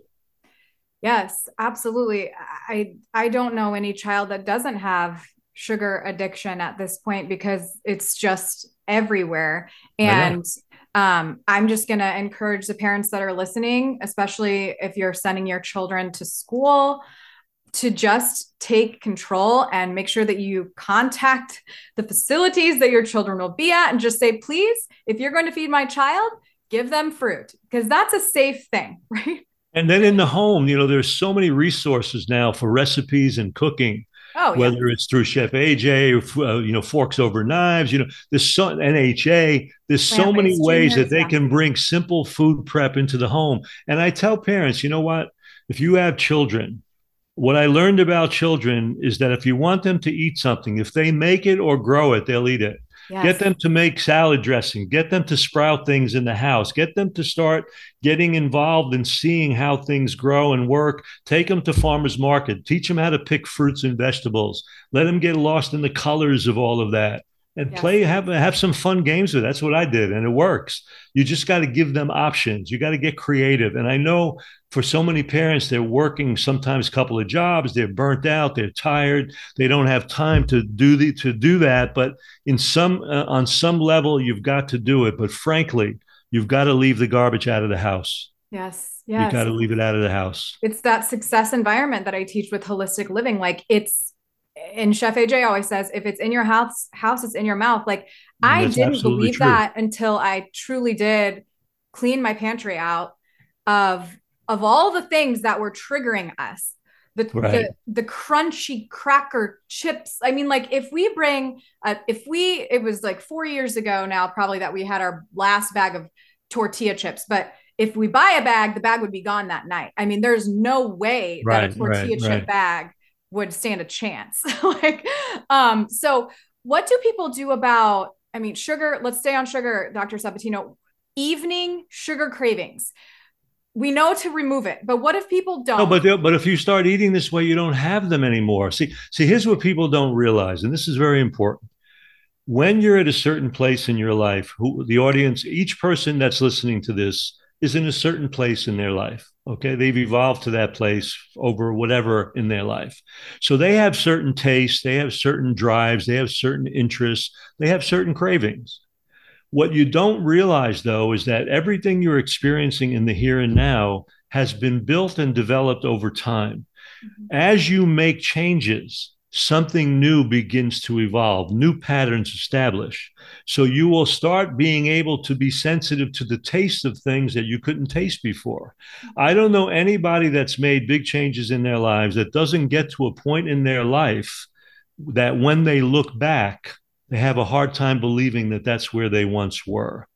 Yes, absolutely. I I don't know any child that doesn't have sugar addiction at this point because it's just everywhere. And um, I'm just going to encourage the parents that are listening, especially if you're sending your children to school, to just take control and make sure that you contact the facilities that your children will be at and just say, please, if you're going to feed my child, give them fruit, because that's a safe thing, right? And then in the home, you know, there's so many resources now for recipes and cooking, oh, yeah. whether it's through Chef A J, or, uh, you know, Forks Over Knives, you know, there's so, N H A, there's Plant-based so many ways that they yeah. can bring simple food prep into the home. And I tell parents, you know what, if you have children, what I learned about children is that if you want them to eat something, if they make it or grow it, they'll eat it. Yes. Get them to make salad dressing, get them to sprout things in the house, get them to start getting involved in seeing how things grow and work. Take them to farmer's market, teach them how to pick fruits and vegetables, let them get lost in the colors of all of that and yes. play, have, have some fun games with it. That's what I did. And it works. You just got to give them options. You got to get creative. And I know for so many parents, they're working sometimes a couple of jobs, they're burnt out, they're tired, they don't have time to do the, to do that. But in some, uh, on some level, you've got to do it. But frankly, you've got to leave the garbage out of the house. Yes. Yes. You've got to leave it out of the house. It's that success environment that I teach with holistic living. Like it's, and Chef A J always says, if it's in your house, house, it's in your mouth. Like I didn't believe true. that until I truly did clean my pantry out of, of all the things that were triggering us, the, right. the, the crunchy cracker chips. I mean, like if we bring, uh, if we, it was like four years ago now, probably that we had our last bag of tortilla chips, but if we buy a bag, the bag would be gone that night. I mean, there's no way right, that a tortilla right, chip right. bag would stand a chance. like, um, so what do people do about, I mean, sugar, let's stay on sugar, Doctor Sabatino, evening sugar cravings. We know to remove it, but what if people don't? No, but, but if you start eating this way, you don't have them anymore. See, see, here's what people don't realize, and this is very important. When you're at a certain place in your life, who, the audience, each person that's listening to this is in a certain place in their life. Okay. They've evolved to that place over whatever in their life. So they have certain tastes, they have certain drives, they have certain interests, they have certain cravings. What you don't realize, though, is that everything you're experiencing in the here and now has been built and developed over time. As you make changes, something new begins to evolve, new patterns establish. So you will start being able to be sensitive to the taste of things that you couldn't taste before. I don't know anybody that's made big changes in their lives that doesn't get to a point in their life that when they look back, they have a hard time believing that that's where they once were,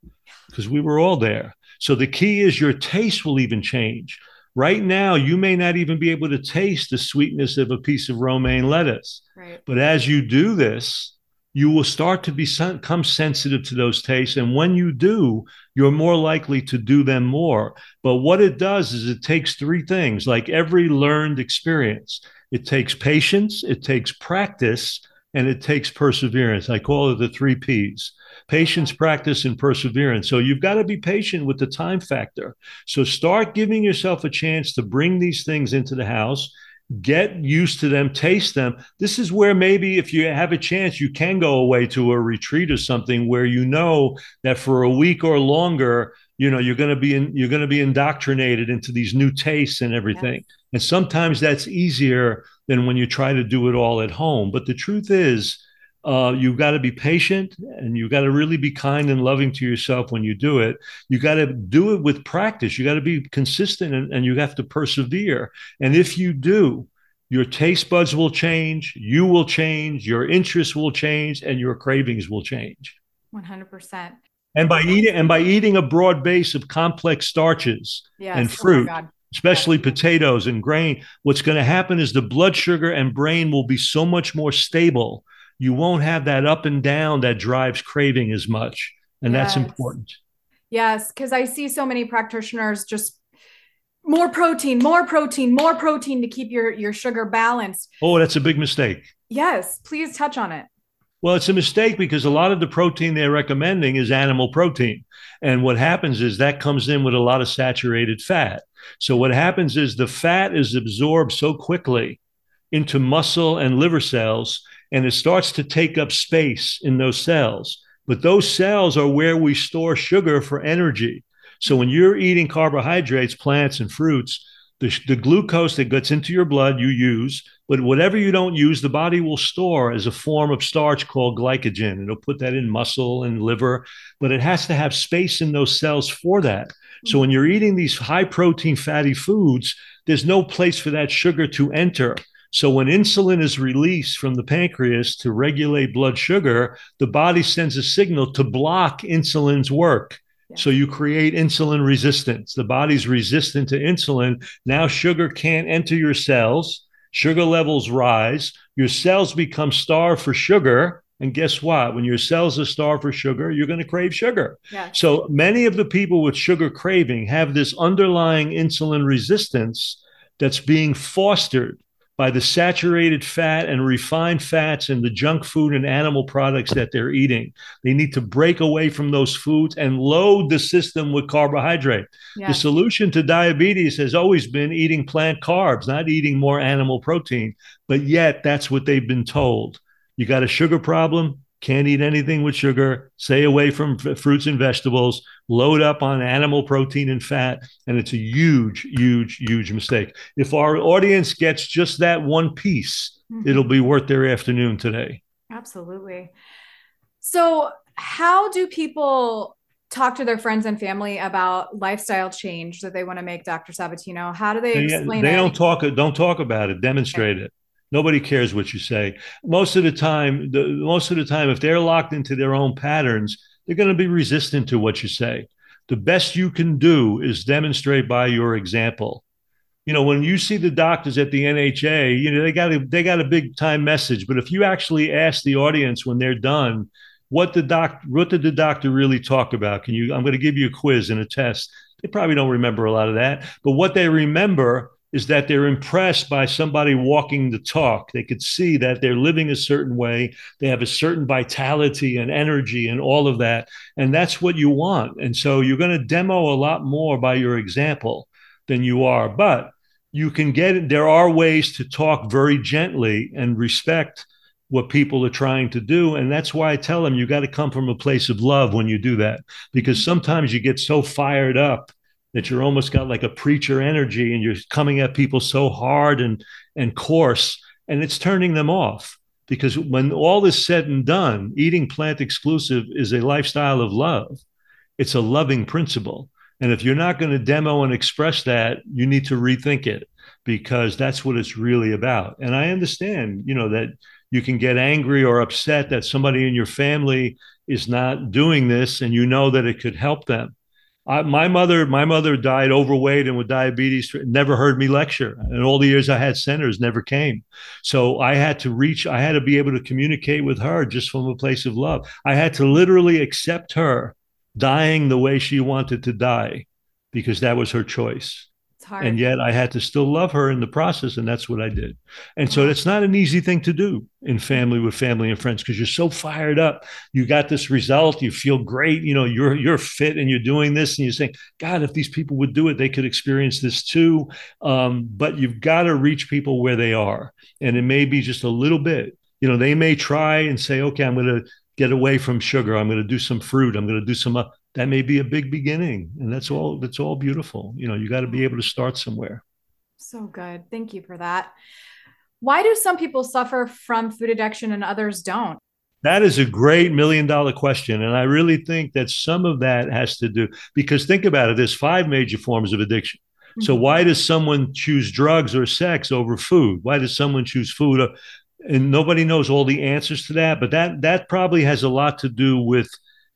because we were all there. So the key is your taste will even change. Right now, you may not even be able to taste the sweetness of a piece of romaine lettuce. Right. But as you do this, you will start to become sensitive to those tastes. And when you do, you're more likely to do them more. But what it does is it takes three things, like every learned experience. It takes patience, it takes practice, and it takes perseverance. I call it the three P's. Patience, practice, and perseverance. So you've got to be patient with the time factor. So start giving yourself a chance to bring these things into the house, get used to them, taste them. This is where maybe if you have a chance, you can go away to a retreat or something where you know that for a week or longer, you know, you're going to be in, you're going to be indoctrinated into these new tastes and everything. Yeah. And sometimes that's easier than when you try to do it all at home. But the truth is, Uh, you've got to be patient, and you've got to really be kind and loving to yourself when you do it. You got to do it with practice. You got to be consistent, and, and you have to persevere. And if you do, your taste buds will change, you will change, your interests will change, and your cravings will change. one hundred percent. And by eating and by eating a broad base of complex starches yes. and fruit, oh my God. Especially yes. potatoes and grain, what's going to happen is the blood sugar and brain will be so much more stable. You won't have that up and down that drives craving as much. And yes. that's important. Yes. Cause I see so many practitioners just more protein, more protein, more protein to keep your, your sugar balanced. Oh, that's a big mistake. Yes. Please touch on it. Well, it's a mistake because a lot of the protein they're recommending is animal protein. And what happens is that comes in with a lot of saturated fat. So what happens is the fat is absorbed so quickly into muscle and liver cells, and it starts to take up space in those cells. But those cells are where we store sugar for energy. So when you're eating carbohydrates, plants, and fruits, the, the glucose that gets into your blood you use, but whatever you don't use, the body will store as a form of starch called glycogen. It'll put that in muscle and liver, but it has to have space in those cells for that. So when you're eating these high-protein fatty foods, there's no place for that sugar to enter. So when insulin is released from the pancreas to regulate blood sugar, the body sends a signal to block insulin's work. Yeah. So you create insulin resistance. The body's resistant to insulin. Now sugar can't enter your cells. Sugar levels rise. Your cells become starved for sugar. And guess what? When your cells are starved for sugar, you're going to crave sugar. Yeah. So many of the people with sugar craving have this underlying insulin resistance that's being fostered by the saturated fat and refined fats and the junk food and animal products that they're eating. They need to break away from those foods and load the system with carbohydrate. Yeah. The solution to diabetes has always been eating plant carbs, not eating more animal protein. But yet that's what they've been told. You got a sugar problem, can't eat anything with sugar, stay away from f- fruits and vegetables, load up on animal protein and fat. And it's a huge, huge, huge mistake. If our audience gets just that one piece, mm-hmm. it'll be worth their afternoon today. Absolutely. So how do people talk to their friends and family about lifestyle change that they want to make, Doctor Sabatino? How do they explain they, they it? They don't talk, don't talk about it, demonstrate okay. it. Nobody cares what you say. Most of the time, the, most of the time, if they're locked into their own patterns, they're going to be resistant to what you say. The best you can do is demonstrate by your example. You know, when you see the doctors at the N H A, you know, they got a, they got a big time message. But if you actually ask the audience when they're done, what the doc, what did the doctor really talk about? Can you? I'm going to give you a quiz and a test. They probably don't remember a lot of that, but what they remember is that they're impressed by somebody walking the talk. They could see that they're living a certain way. They have a certain vitality and energy and all of that. And that's what you want. And so you're going to demo a lot more by your example than you are. But you can get it. There are ways to talk very gently and respect what people are trying to do. And that's why I tell them you got to come from a place of love when you do that, because sometimes you get so fired up that you're almost got like a preacher energy and you're coming at people so hard and, and coarse, and it's turning them off. Because when all is said and done, eating plant exclusive is a lifestyle of love. It's a loving principle. And if you're not going to demo and express that, you need to rethink it, because that's what it's really about. And I understand, you know, that you can get angry or upset that somebody in your family is not doing this and you know that it could help them. I, my mother, my mother died overweight and with diabetes, never heard me lecture. And all the years I had centers never came. So I had to reach, I had to be able to communicate with her just from a place of love. I had to literally accept her dying the way she wanted to die, because that was her choice. It's hard. And yet I had to still love her in the process. And that's what I did. And so that's not an easy thing to do in family, with family and friends, because you're so fired up. You got this result. You feel great. You know, you're, you're fit and you're doing this and you're saying, God, if these people would do it, they could experience this too. Um, but you've got to reach people where they are. And it may be just a little bit, you know, they may try and say, okay, I'm going to get away from sugar. I'm going to do some fruit. I'm going to do some, uh, that may be a big beginning, and that's all, that's all beautiful. You know, you got to be able to start somewhere. So good. Thank you for that. Why do some people suffer from food addiction and others don't? That is a great million dollar question. And I really think that some of that has to do, because think about it, there's five major forms of addiction. Mm-hmm. So why does someone choose drugs or sex over food? Why does someone choose food? Or, and nobody knows all the answers to that, but that, that probably has a lot to do with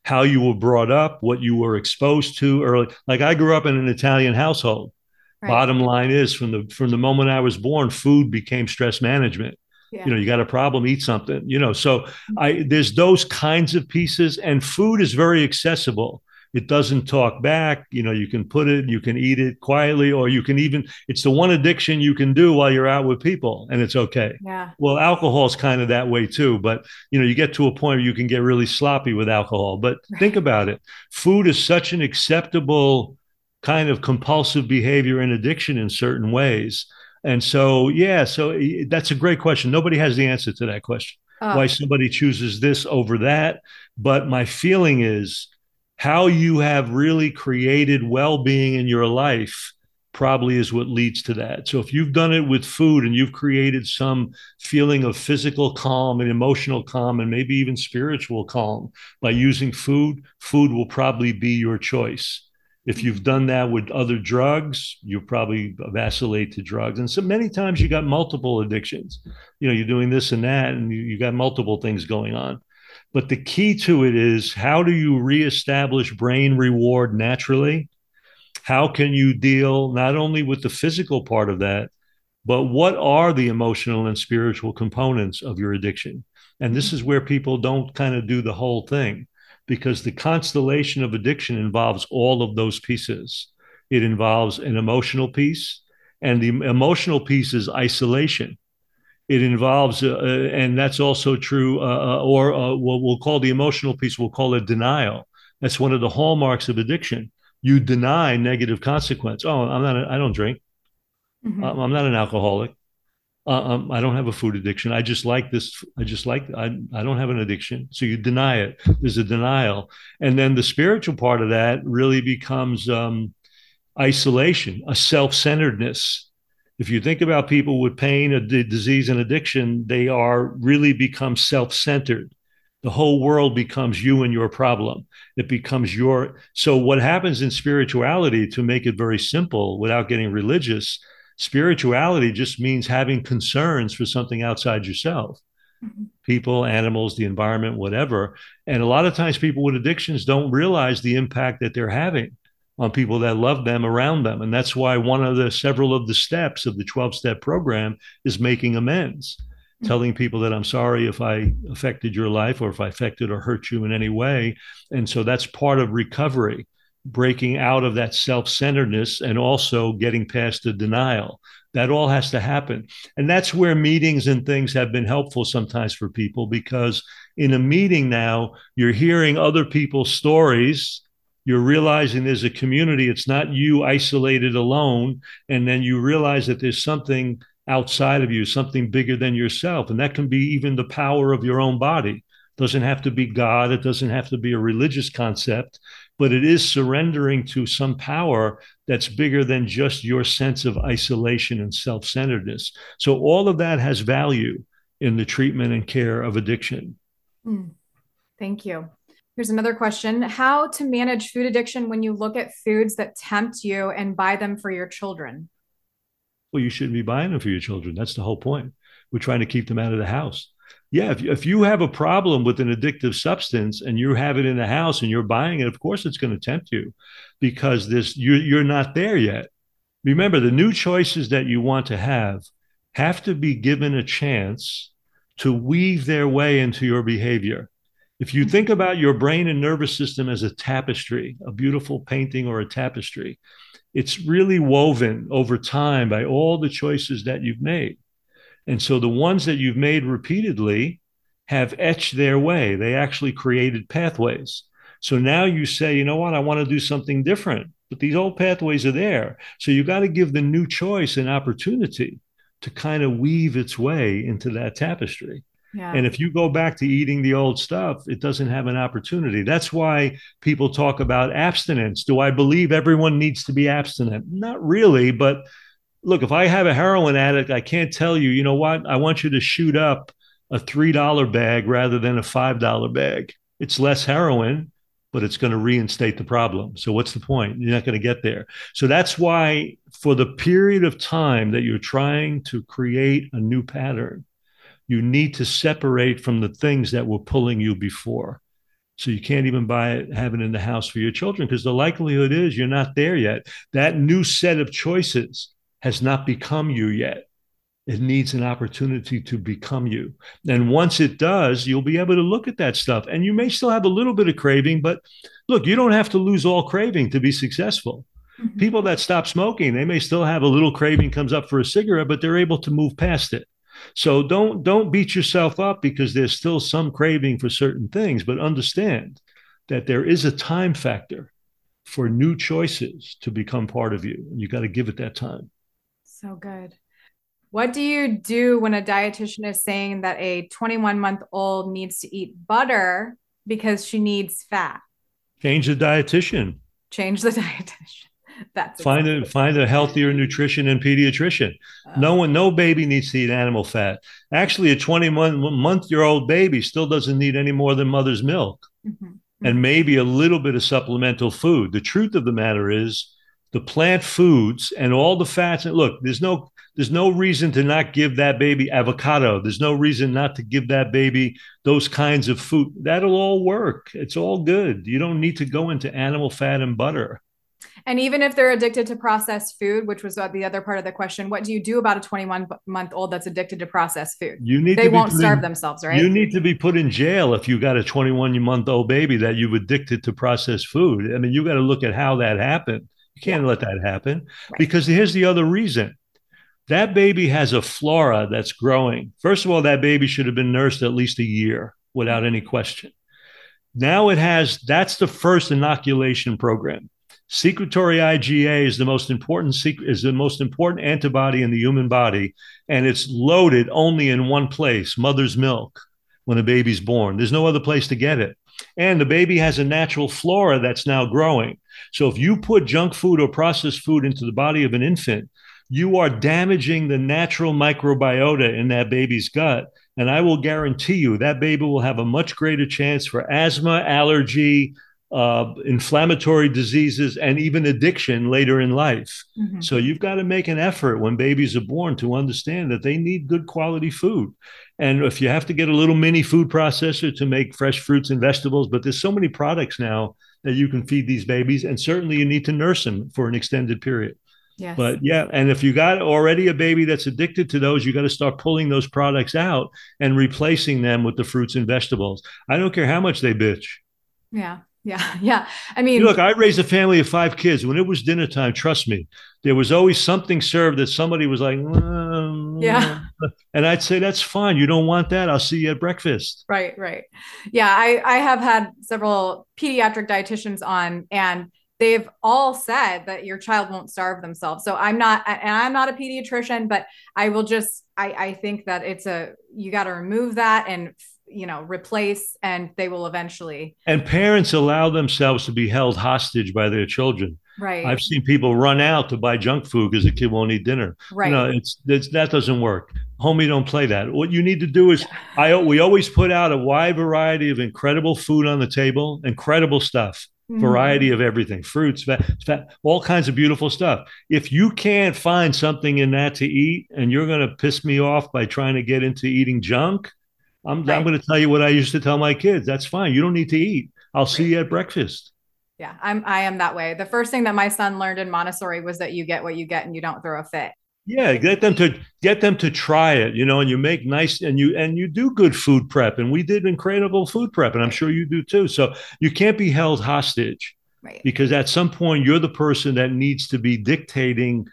how you were brought up, what you were exposed to early. Like I grew up in an Italian household. Right. Bottom line is from the, from the moment I was born, food became stress management. Yeah. You know, you got a problem, eat something, you know, so I, there's those kinds of pieces, and food is very accessible. It doesn't talk back. You know, you can put it, you can eat it quietly, or you can even, it's the one addiction you can do while you're out with people and it's okay. Yeah. Well, alcohol is kind of that way too, but you know, you get to a point where you can get really sloppy with alcohol, but right. Think about it. Food is such an acceptable kind of compulsive behavior and addiction in certain ways. And so, yeah, so that's a great question. Nobody has the answer to that question, oh. why somebody chooses this over that. But my feeling is, how you have really created well-being in your life probably is what leads to that. So if you've done it with food and you've created some feeling of physical calm and emotional calm and maybe even spiritual calm by using food, food will probably be your choice. If you've done that with other drugs, you'll probably vacillate to drugs. And so many times you got multiple addictions. You know, you're doing this and that, and you, you got multiple things going on. But the key to it is, how do you reestablish brain reward naturally? How can you deal not only with the physical part of that, but what are the emotional and spiritual components of your addiction? And this is where people don't kind of do the whole thing, because the constellation of addiction involves all of those pieces. It involves an emotional piece, and the emotional piece is isolation. It involves, uh, and that's also true, uh, or uh, what we'll call the emotional piece, we'll call it denial. That's one of the hallmarks of addiction. You deny negative consequence. Oh, I'm not, a, I don't drink. Mm-hmm. I'm not an alcoholic. Uh, um, I don't have a food addiction. I just like this. I just like, I, I don't have an addiction. So you deny it. There's a denial. And then the spiritual part of that really becomes um, isolation, a self-centeredness. If you think about people with pain, a d- disease, and addiction, they are really become self-centered. The whole world becomes you and your problem. It becomes your. So what happens in spirituality, to make it very simple without getting religious, spirituality just means having concerns for something outside yourself. Mm-hmm. People, animals, the environment, whatever. And a lot of times people with addictions don't realize the impact that they're having on people that love them, around them. And that's why one of the several of the steps of the twelve-step program is making amends, mm-hmm. telling people that I'm sorry if I affected your life or if I affected or hurt you in any way. And so that's part of recovery, breaking out of that self-centeredness and also getting past the denial. That all has to happen. And that's where meetings and things have been helpful sometimes for people, because in a meeting now, you're hearing other people's stories. You're realizing there's a community. It's not you isolated alone. And then you realize that there's something outside of you, something bigger than yourself. And that can be even the power of your own body. It doesn't have to be God. It doesn't have to be a religious concept, but it is surrendering to some power that's bigger than just your sense of isolation and self-centeredness. So all of that has value in the treatment and care of addiction. Mm. Thank you. Here's another question. How to manage food addiction when you look at foods that tempt you and buy them for your children? Well, you shouldn't be buying them for your children. That's the whole point. We're trying to keep them out of the house. Yeah, if you, if you have a problem with an addictive substance and you have it in the house and you're buying it, of course it's going to tempt you, because this you're, you're not there yet. Remember, the new choices that you want to have have to be given a chance to weave their way into your behavior. If you think about your brain and nervous system as a tapestry, a beautiful painting or a tapestry, it's really woven over time by all the choices that you've made. And so the ones that you've made repeatedly have etched their way. They actually created pathways. So now you say, you know what, I want to do something different, but these old pathways are there. So you got to give the new choice an opportunity to kind of weave its way into that tapestry. Yeah. And if you go back to eating the old stuff, it doesn't have an opportunity. That's why people talk about abstinence. Do I believe everyone needs to be abstinent? Not really, but look, if I have a heroin addict, I can't tell you, you know what? I want you to shoot up a three dollar bag rather than a five dollar bag. It's less heroin, but it's going to reinstate the problem. So what's the point? You're not going to get there. So that's why for the period of time that you're trying to create a new pattern, you need to separate from the things that were pulling you before. So you can't even buy it, have it in the house for your children, because the likelihood is you're not there yet. That new set of choices has not become you yet. It needs an opportunity to become you. And once it does, you'll be able to look at that stuff. And you may still have a little bit of craving, but look, you don't have to lose all craving to be successful. Mm-hmm. People that stop smoking, they may still have a little craving comes up for a cigarette, but they're able to move past it. So don't, don't beat yourself up because there's still some craving for certain things, but understand that there is a time factor for new choices to become part of you. And you got to give it that time. So good. What do you do when a dietitian is saying that a twenty-one month old needs to eat butter because she needs fat? Change the dietitian. Change the dietitian. That's find exactly. a find a healthier nutrition and pediatrician. Oh. No one, no baby needs to eat animal fat. Actually, a twenty-one month year old baby still doesn't need any more than mother's milk, mm-hmm. and maybe a little bit of supplemental food. The truth of the matter is, the plant foods and all the fats. And look, there's no there's no reason to not give that baby avocado. There's no reason not to give that baby those kinds of food. That'll all work. It's all good. You don't need to go into animal fat and butter. And even if they're addicted to processed food, which was the other part of the question, what do you do about a twenty-one month old that's addicted to processed food? You need they to won't starve in, themselves, right? You need to be put in jail if you got a twenty-one month old baby that you've addicted to processed food. I mean, you got to look at how that happened. You can't yeah. let that happen, right. Because here's the other reason. That baby has a flora that's growing. First of all, that baby should have been nursed at least a year without any question. Now it has, that's the first inoculation program. Secretory IgA is the most important is the most important antibody in the human body, and it's loaded only in one place, mother's milk, when a baby's born. There's no other place to get it. And the baby has a natural flora that's now growing. So if you put junk food or processed food into the body of an infant, you are damaging the natural microbiota in that baby's gut. And I will guarantee you that baby will have a much greater chance for asthma, allergy, uh, inflammatory diseases, and even addiction later in life. Mm-hmm. So you've got to make an effort when babies are born to understand that they need good quality food. And if you have to get a little mini food processor to make fresh fruits and vegetables, but there's so many products now that you can feed these babies. And certainly you need to nurse them for an extended period. Yes. But yeah. And if you got already a baby that's addicted to those, you got to start pulling those products out and replacing them with the fruits and vegetables. I don't care how much they bitch. Yeah. Yeah. Yeah. I mean, look, I raised a family of five kids. When it was dinner time, trust me, there was always something served that somebody was like, mm-hmm. yeah. And I'd say, that's fine. You don't want that. I'll see you at breakfast. Right. Right. Yeah. I, I have had several pediatric dietitians on, and they've all said that your child won't starve themselves. So I'm not, and I'm not a pediatrician, but I will just, I, I think that it's a, you got to remove that and you know, replace, and they will eventually. And parents allow themselves to be held hostage by their children. Right. I've seen people run out to buy junk food because the kid won't eat dinner. Right. You know, it's, it's that doesn't work. Homie, don't play that. What you need to do is, I we always put out a wide variety of incredible food on the table, incredible stuff, mm-hmm. variety of everything, fruits, fat, fat, all kinds of beautiful stuff. If you can't find something in that to eat, and you're going to piss me off by trying to get into eating junk, I'm, right. I'm going to tell you what I used to tell my kids. That's fine. You don't need to eat. I'll right. see you at breakfast. Yeah, I'm, I am that way. The first thing that my son learned in Montessori was that you get what you get and you don't throw a fit. Yeah. Get them to get them to try it, you know, and you make nice and you and you do good food prep. And we did incredible food prep. And I'm sure you do, too. So you can't be held hostage right. because at some point you're the person that needs to be dictating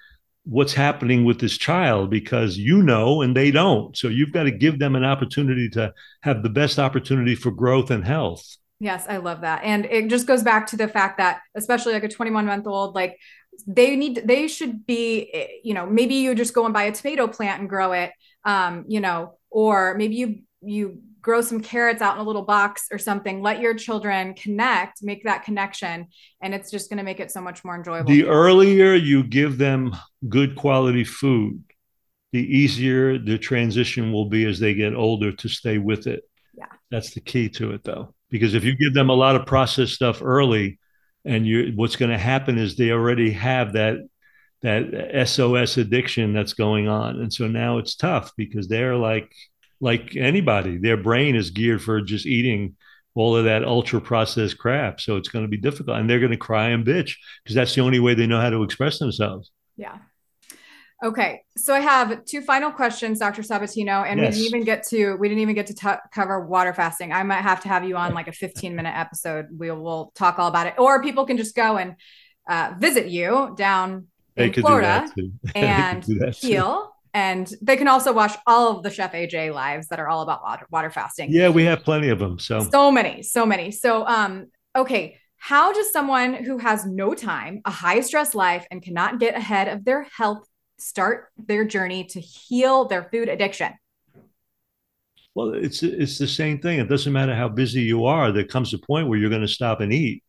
what's happening with this child, because you know, and they don't. So you've got to give them an opportunity to have the best opportunity for growth and health. Yes. I love that. And it just goes back to the fact that, especially like a twenty-one month old, like they need, they should be, you know, maybe you just go and buy a tomato plant and grow it, um, you know, or maybe you, you grow some carrots out in a little box or something. Let your children connect, make that connection. And it's just going to make it so much more enjoyable. The earlier you give them good quality food, the easier the transition will be as they get older to stay with it. Yeah. That's the key to it though. Because if you give them a lot of processed stuff early, and you, what's going to happen is they already have that that S O S addiction that's going on. And so now it's tough because they're like, like anybody, their brain is geared for just eating all of that ultra processed crap. So it's going to be difficult, and they're going to cry and bitch because that's the only way they know how to express themselves. Yeah. Okay. So I have two final questions, Doctor Sabatino, and yes. we didn't even get to, we didn't even get to t- cover water fasting. I might have to have you on like a fifteen minute episode. We will talk all about it, or people can just go and uh, visit you down they in Florida and heal. And they can also watch all of the Chef A J lives that are all about water, water fasting. Yeah, we have plenty of them. So so many, so many. So, um, okay. How does someone who has no time, a high stress life, and cannot get ahead of their health start their journey to heal their food addiction? Well, it's, it's the same thing. It doesn't matter how busy you are. There comes a point where you're going to stop and eat.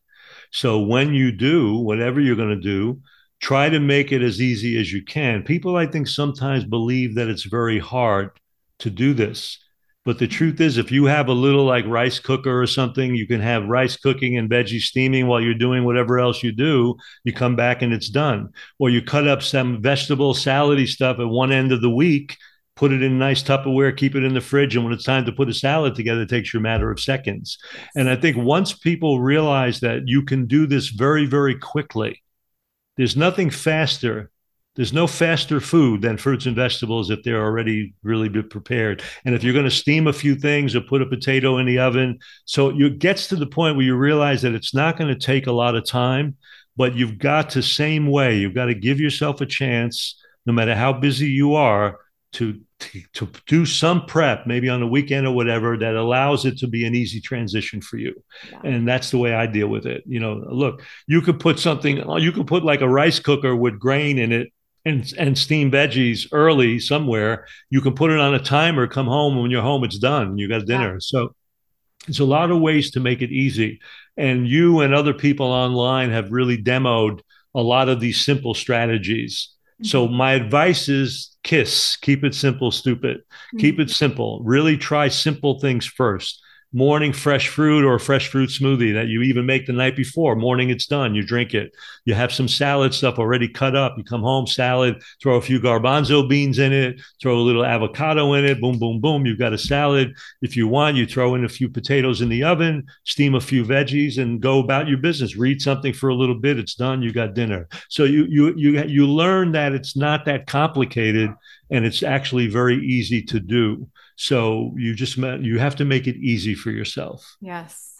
So when you do, whatever you're going to do, try to make it as easy as you can. People, I think, sometimes believe that it's very hard to do this. But the truth is, if you have a little like rice cooker or something, you can have rice cooking and veggie steaming while you're doing whatever else you do. You come back and it's done. Or you cut up some vegetable salad-y stuff at one end of the week, put it in nice Tupperware, keep it in the fridge. And when it's time to put a salad together, it takes you a matter of seconds. And I think once people realize that you can do this very, very quickly, there's nothing faster. There's no faster food than fruits and vegetables if they're already really prepared. And if you're going to steam a few things or put a potato in the oven, so it gets to the point where you realize that it's not going to take a lot of time, but you've got to same way. You've got to give yourself a chance, no matter how busy you are, to, to, to do some prep, maybe on the weekend or whatever, that allows it to be an easy transition for you. Yeah. And that's the way I deal with it. You know, look, you could put something, you could put like a rice cooker with grain in it and, and steam veggies early somewhere. You can put it on a timer, come home. When you're home, it's done. You got dinner. Yeah. So there's a lot of ways to make it easy. And you and other people online have really demoed a lot of these simple strategies. So my advice is KISS, keep it simple, stupid, keep it simple, really try simple things first. Morning fresh fruit or a fresh fruit smoothie that you even make the night before. Morning it's done, you drink it. You have some salad stuff already cut up. You come home, salad, throw a few garbanzo beans in it, throw a little avocado in it, boom, boom, boom. You've got a salad. If you want, you throw in a few potatoes in the oven, steam a few veggies, and go about your business. Read something for a little bit, it's done, you got dinner. So you you you you learn that it's not that complicated, and it's actually very easy to do. So you just, you have to make it easy for yourself. Yes.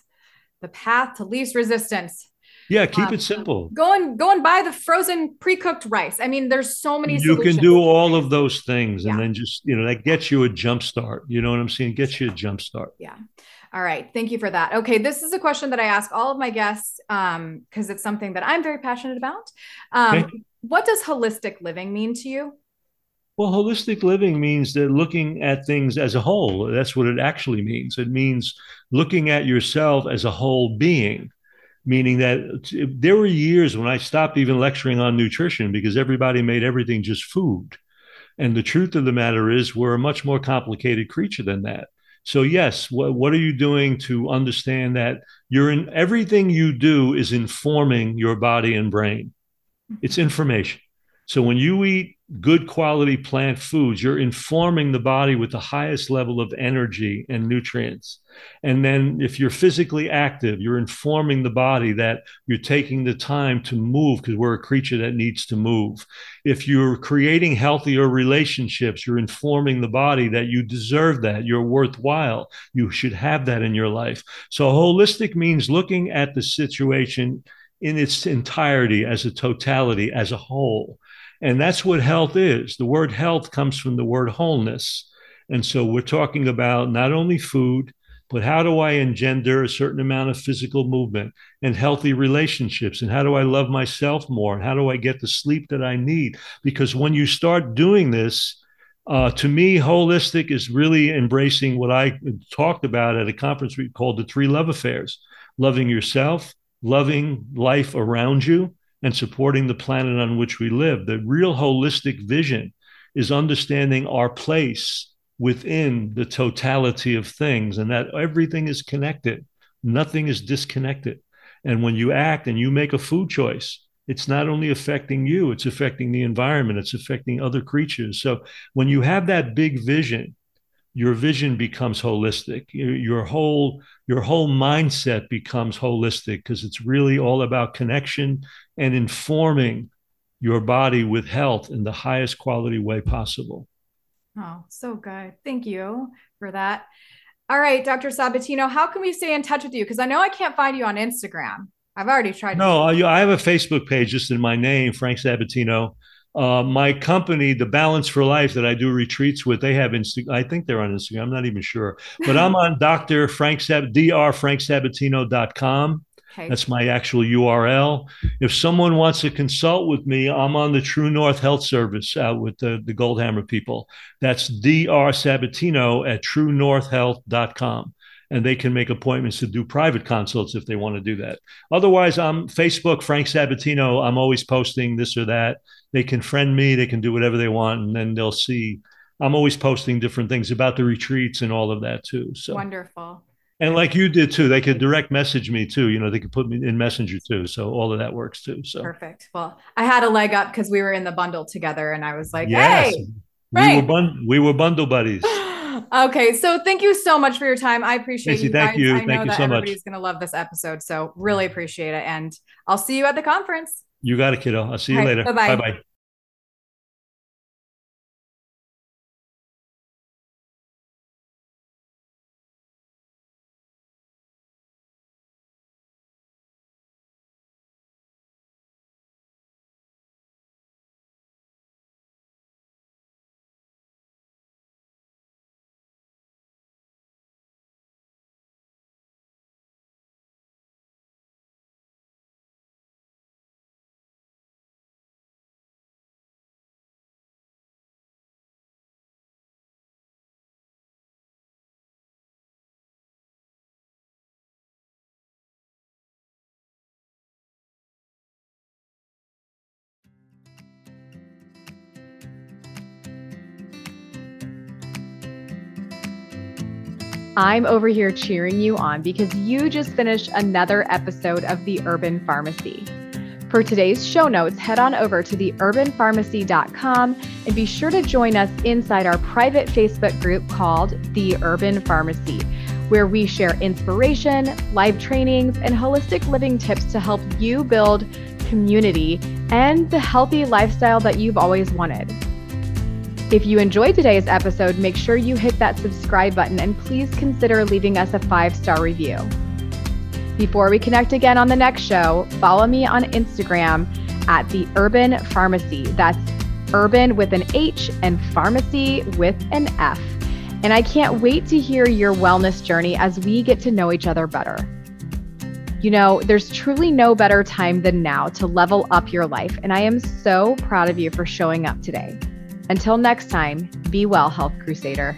the path to least resistance. Yeah, keep um, it simple. Go and, go and buy the frozen pre-cooked rice. I mean, there's so many solutions. You can do all of those things. Yeah. And then just, you know, that gets you a jump start. You know what I'm saying? Gets you a jump start. Yeah. All right. Thank you for that. Okay. This is a question that I ask all of my guests um, because it's something that I'm very passionate about. Um, okay. What does holistic living mean to you? Well, holistic living means that looking at things as a whole. That's what it actually means. It means looking at yourself as a whole being. Meaning that there were years when I stopped even lecturing on nutrition because everybody made everything just food. And the truth of the matter is we're a much more complicated creature than that. So yes, what, what are you doing to understand that you're in everything you do is informing your body and brain? It's information. So when you eat good quality plant foods, you're informing the body with the highest level of energy and nutrients. And then if you're physically active, you're informing the body that you're taking the time to move because we're a creature that needs to move. If you're creating healthier relationships, you're informing the body that you deserve that, you're worthwhile, you should have that in your life. So holistic means looking at the situation in its entirety, as a totality, as a whole. And that's what health is. The word health comes from the word wholeness. And so we're talking about not only food, but how do I engender a certain amount of physical movement and healthy relationships? And how do I love myself more? And how do I get the sleep that I need? Because when you start doing this, Uh, to me, holistic is really embracing what I talked about at a conference we called the Three Love Affairs: loving yourself, loving life around you, and supporting the planet on which we live. The real holistic vision is understanding our place within the totality of things, and that everything is connected. Nothing is disconnected. And when you act and you make a food choice, it's not only affecting you, it's affecting the environment, it's affecting other creatures. So when you have that big vision, your vision becomes holistic. Your whole, your whole mindset becomes holistic because it's really all about connection and informing your body with health in the highest quality way possible. Oh, so good. Thank you for that. All right, Doctor Sabatino, how can we stay in touch with you? Because I know I can't find you on Instagram. I've already tried. No, to- I have a Facebook page just in my name, Frank Sabatino. Uh, my company, The Balance for Life, that I do retreats with, they have Insta- I think they're on Instagram. I'm not even sure, but I'm on Doctor Frank Sab- D R Frank Sabatino dot com. Okay. That's my actual U R L. If someone wants to consult with me, I'm on the True North Health Service out with the, the Goldhammer people. That's D R Sabatino at true north health dot com. And they can make appointments to do private consults if they want to do that. Otherwise, I'm Facebook, Frank Sabatino. I'm always posting this or that. They can friend me. They can do whatever they want. And then they'll see. I'm always posting different things about the retreats and all of that, too. So wonderful. And like you did, too, they could direct message me, too. You know, they could put me in Messenger, too. So all of that works, too. So perfect. Well, I had a leg up because we were in the bundle together. And I was like, yes, hey, we were, bund- we were bundle buddies. Okay. So thank you so much for your time. I appreciate Stacey, you guys. Thank you. I know thank you that so everybody's much. Going to love this episode. So really appreciate it. And I'll see you at the conference. You got it, kiddo. I'll see you right, later. Bye-bye. Bye-bye. I'm over here cheering you on because you just finished another episode of The Urban Pharmacy. For today's show notes, head on over to the urban pharmacy dot com and be sure to join us inside our private Facebook group called The Urban Pharmacy, where we share inspiration, live trainings, and holistic living tips to help you build community and the healthy lifestyle that you've always wanted. If you enjoyed today's episode, make sure you hit that subscribe button and please consider leaving us a five-star review. Before we connect again on the next show, follow me on Instagram at the Urban Pharmacy. That's Urban with an H and Pharmacy with an F. And I can't wait to hear your wellness journey as we get to know each other better. You know, there's truly no better time than now to level up your life. And I am so proud of you for showing up today. Until next time, be well, Health Crusader.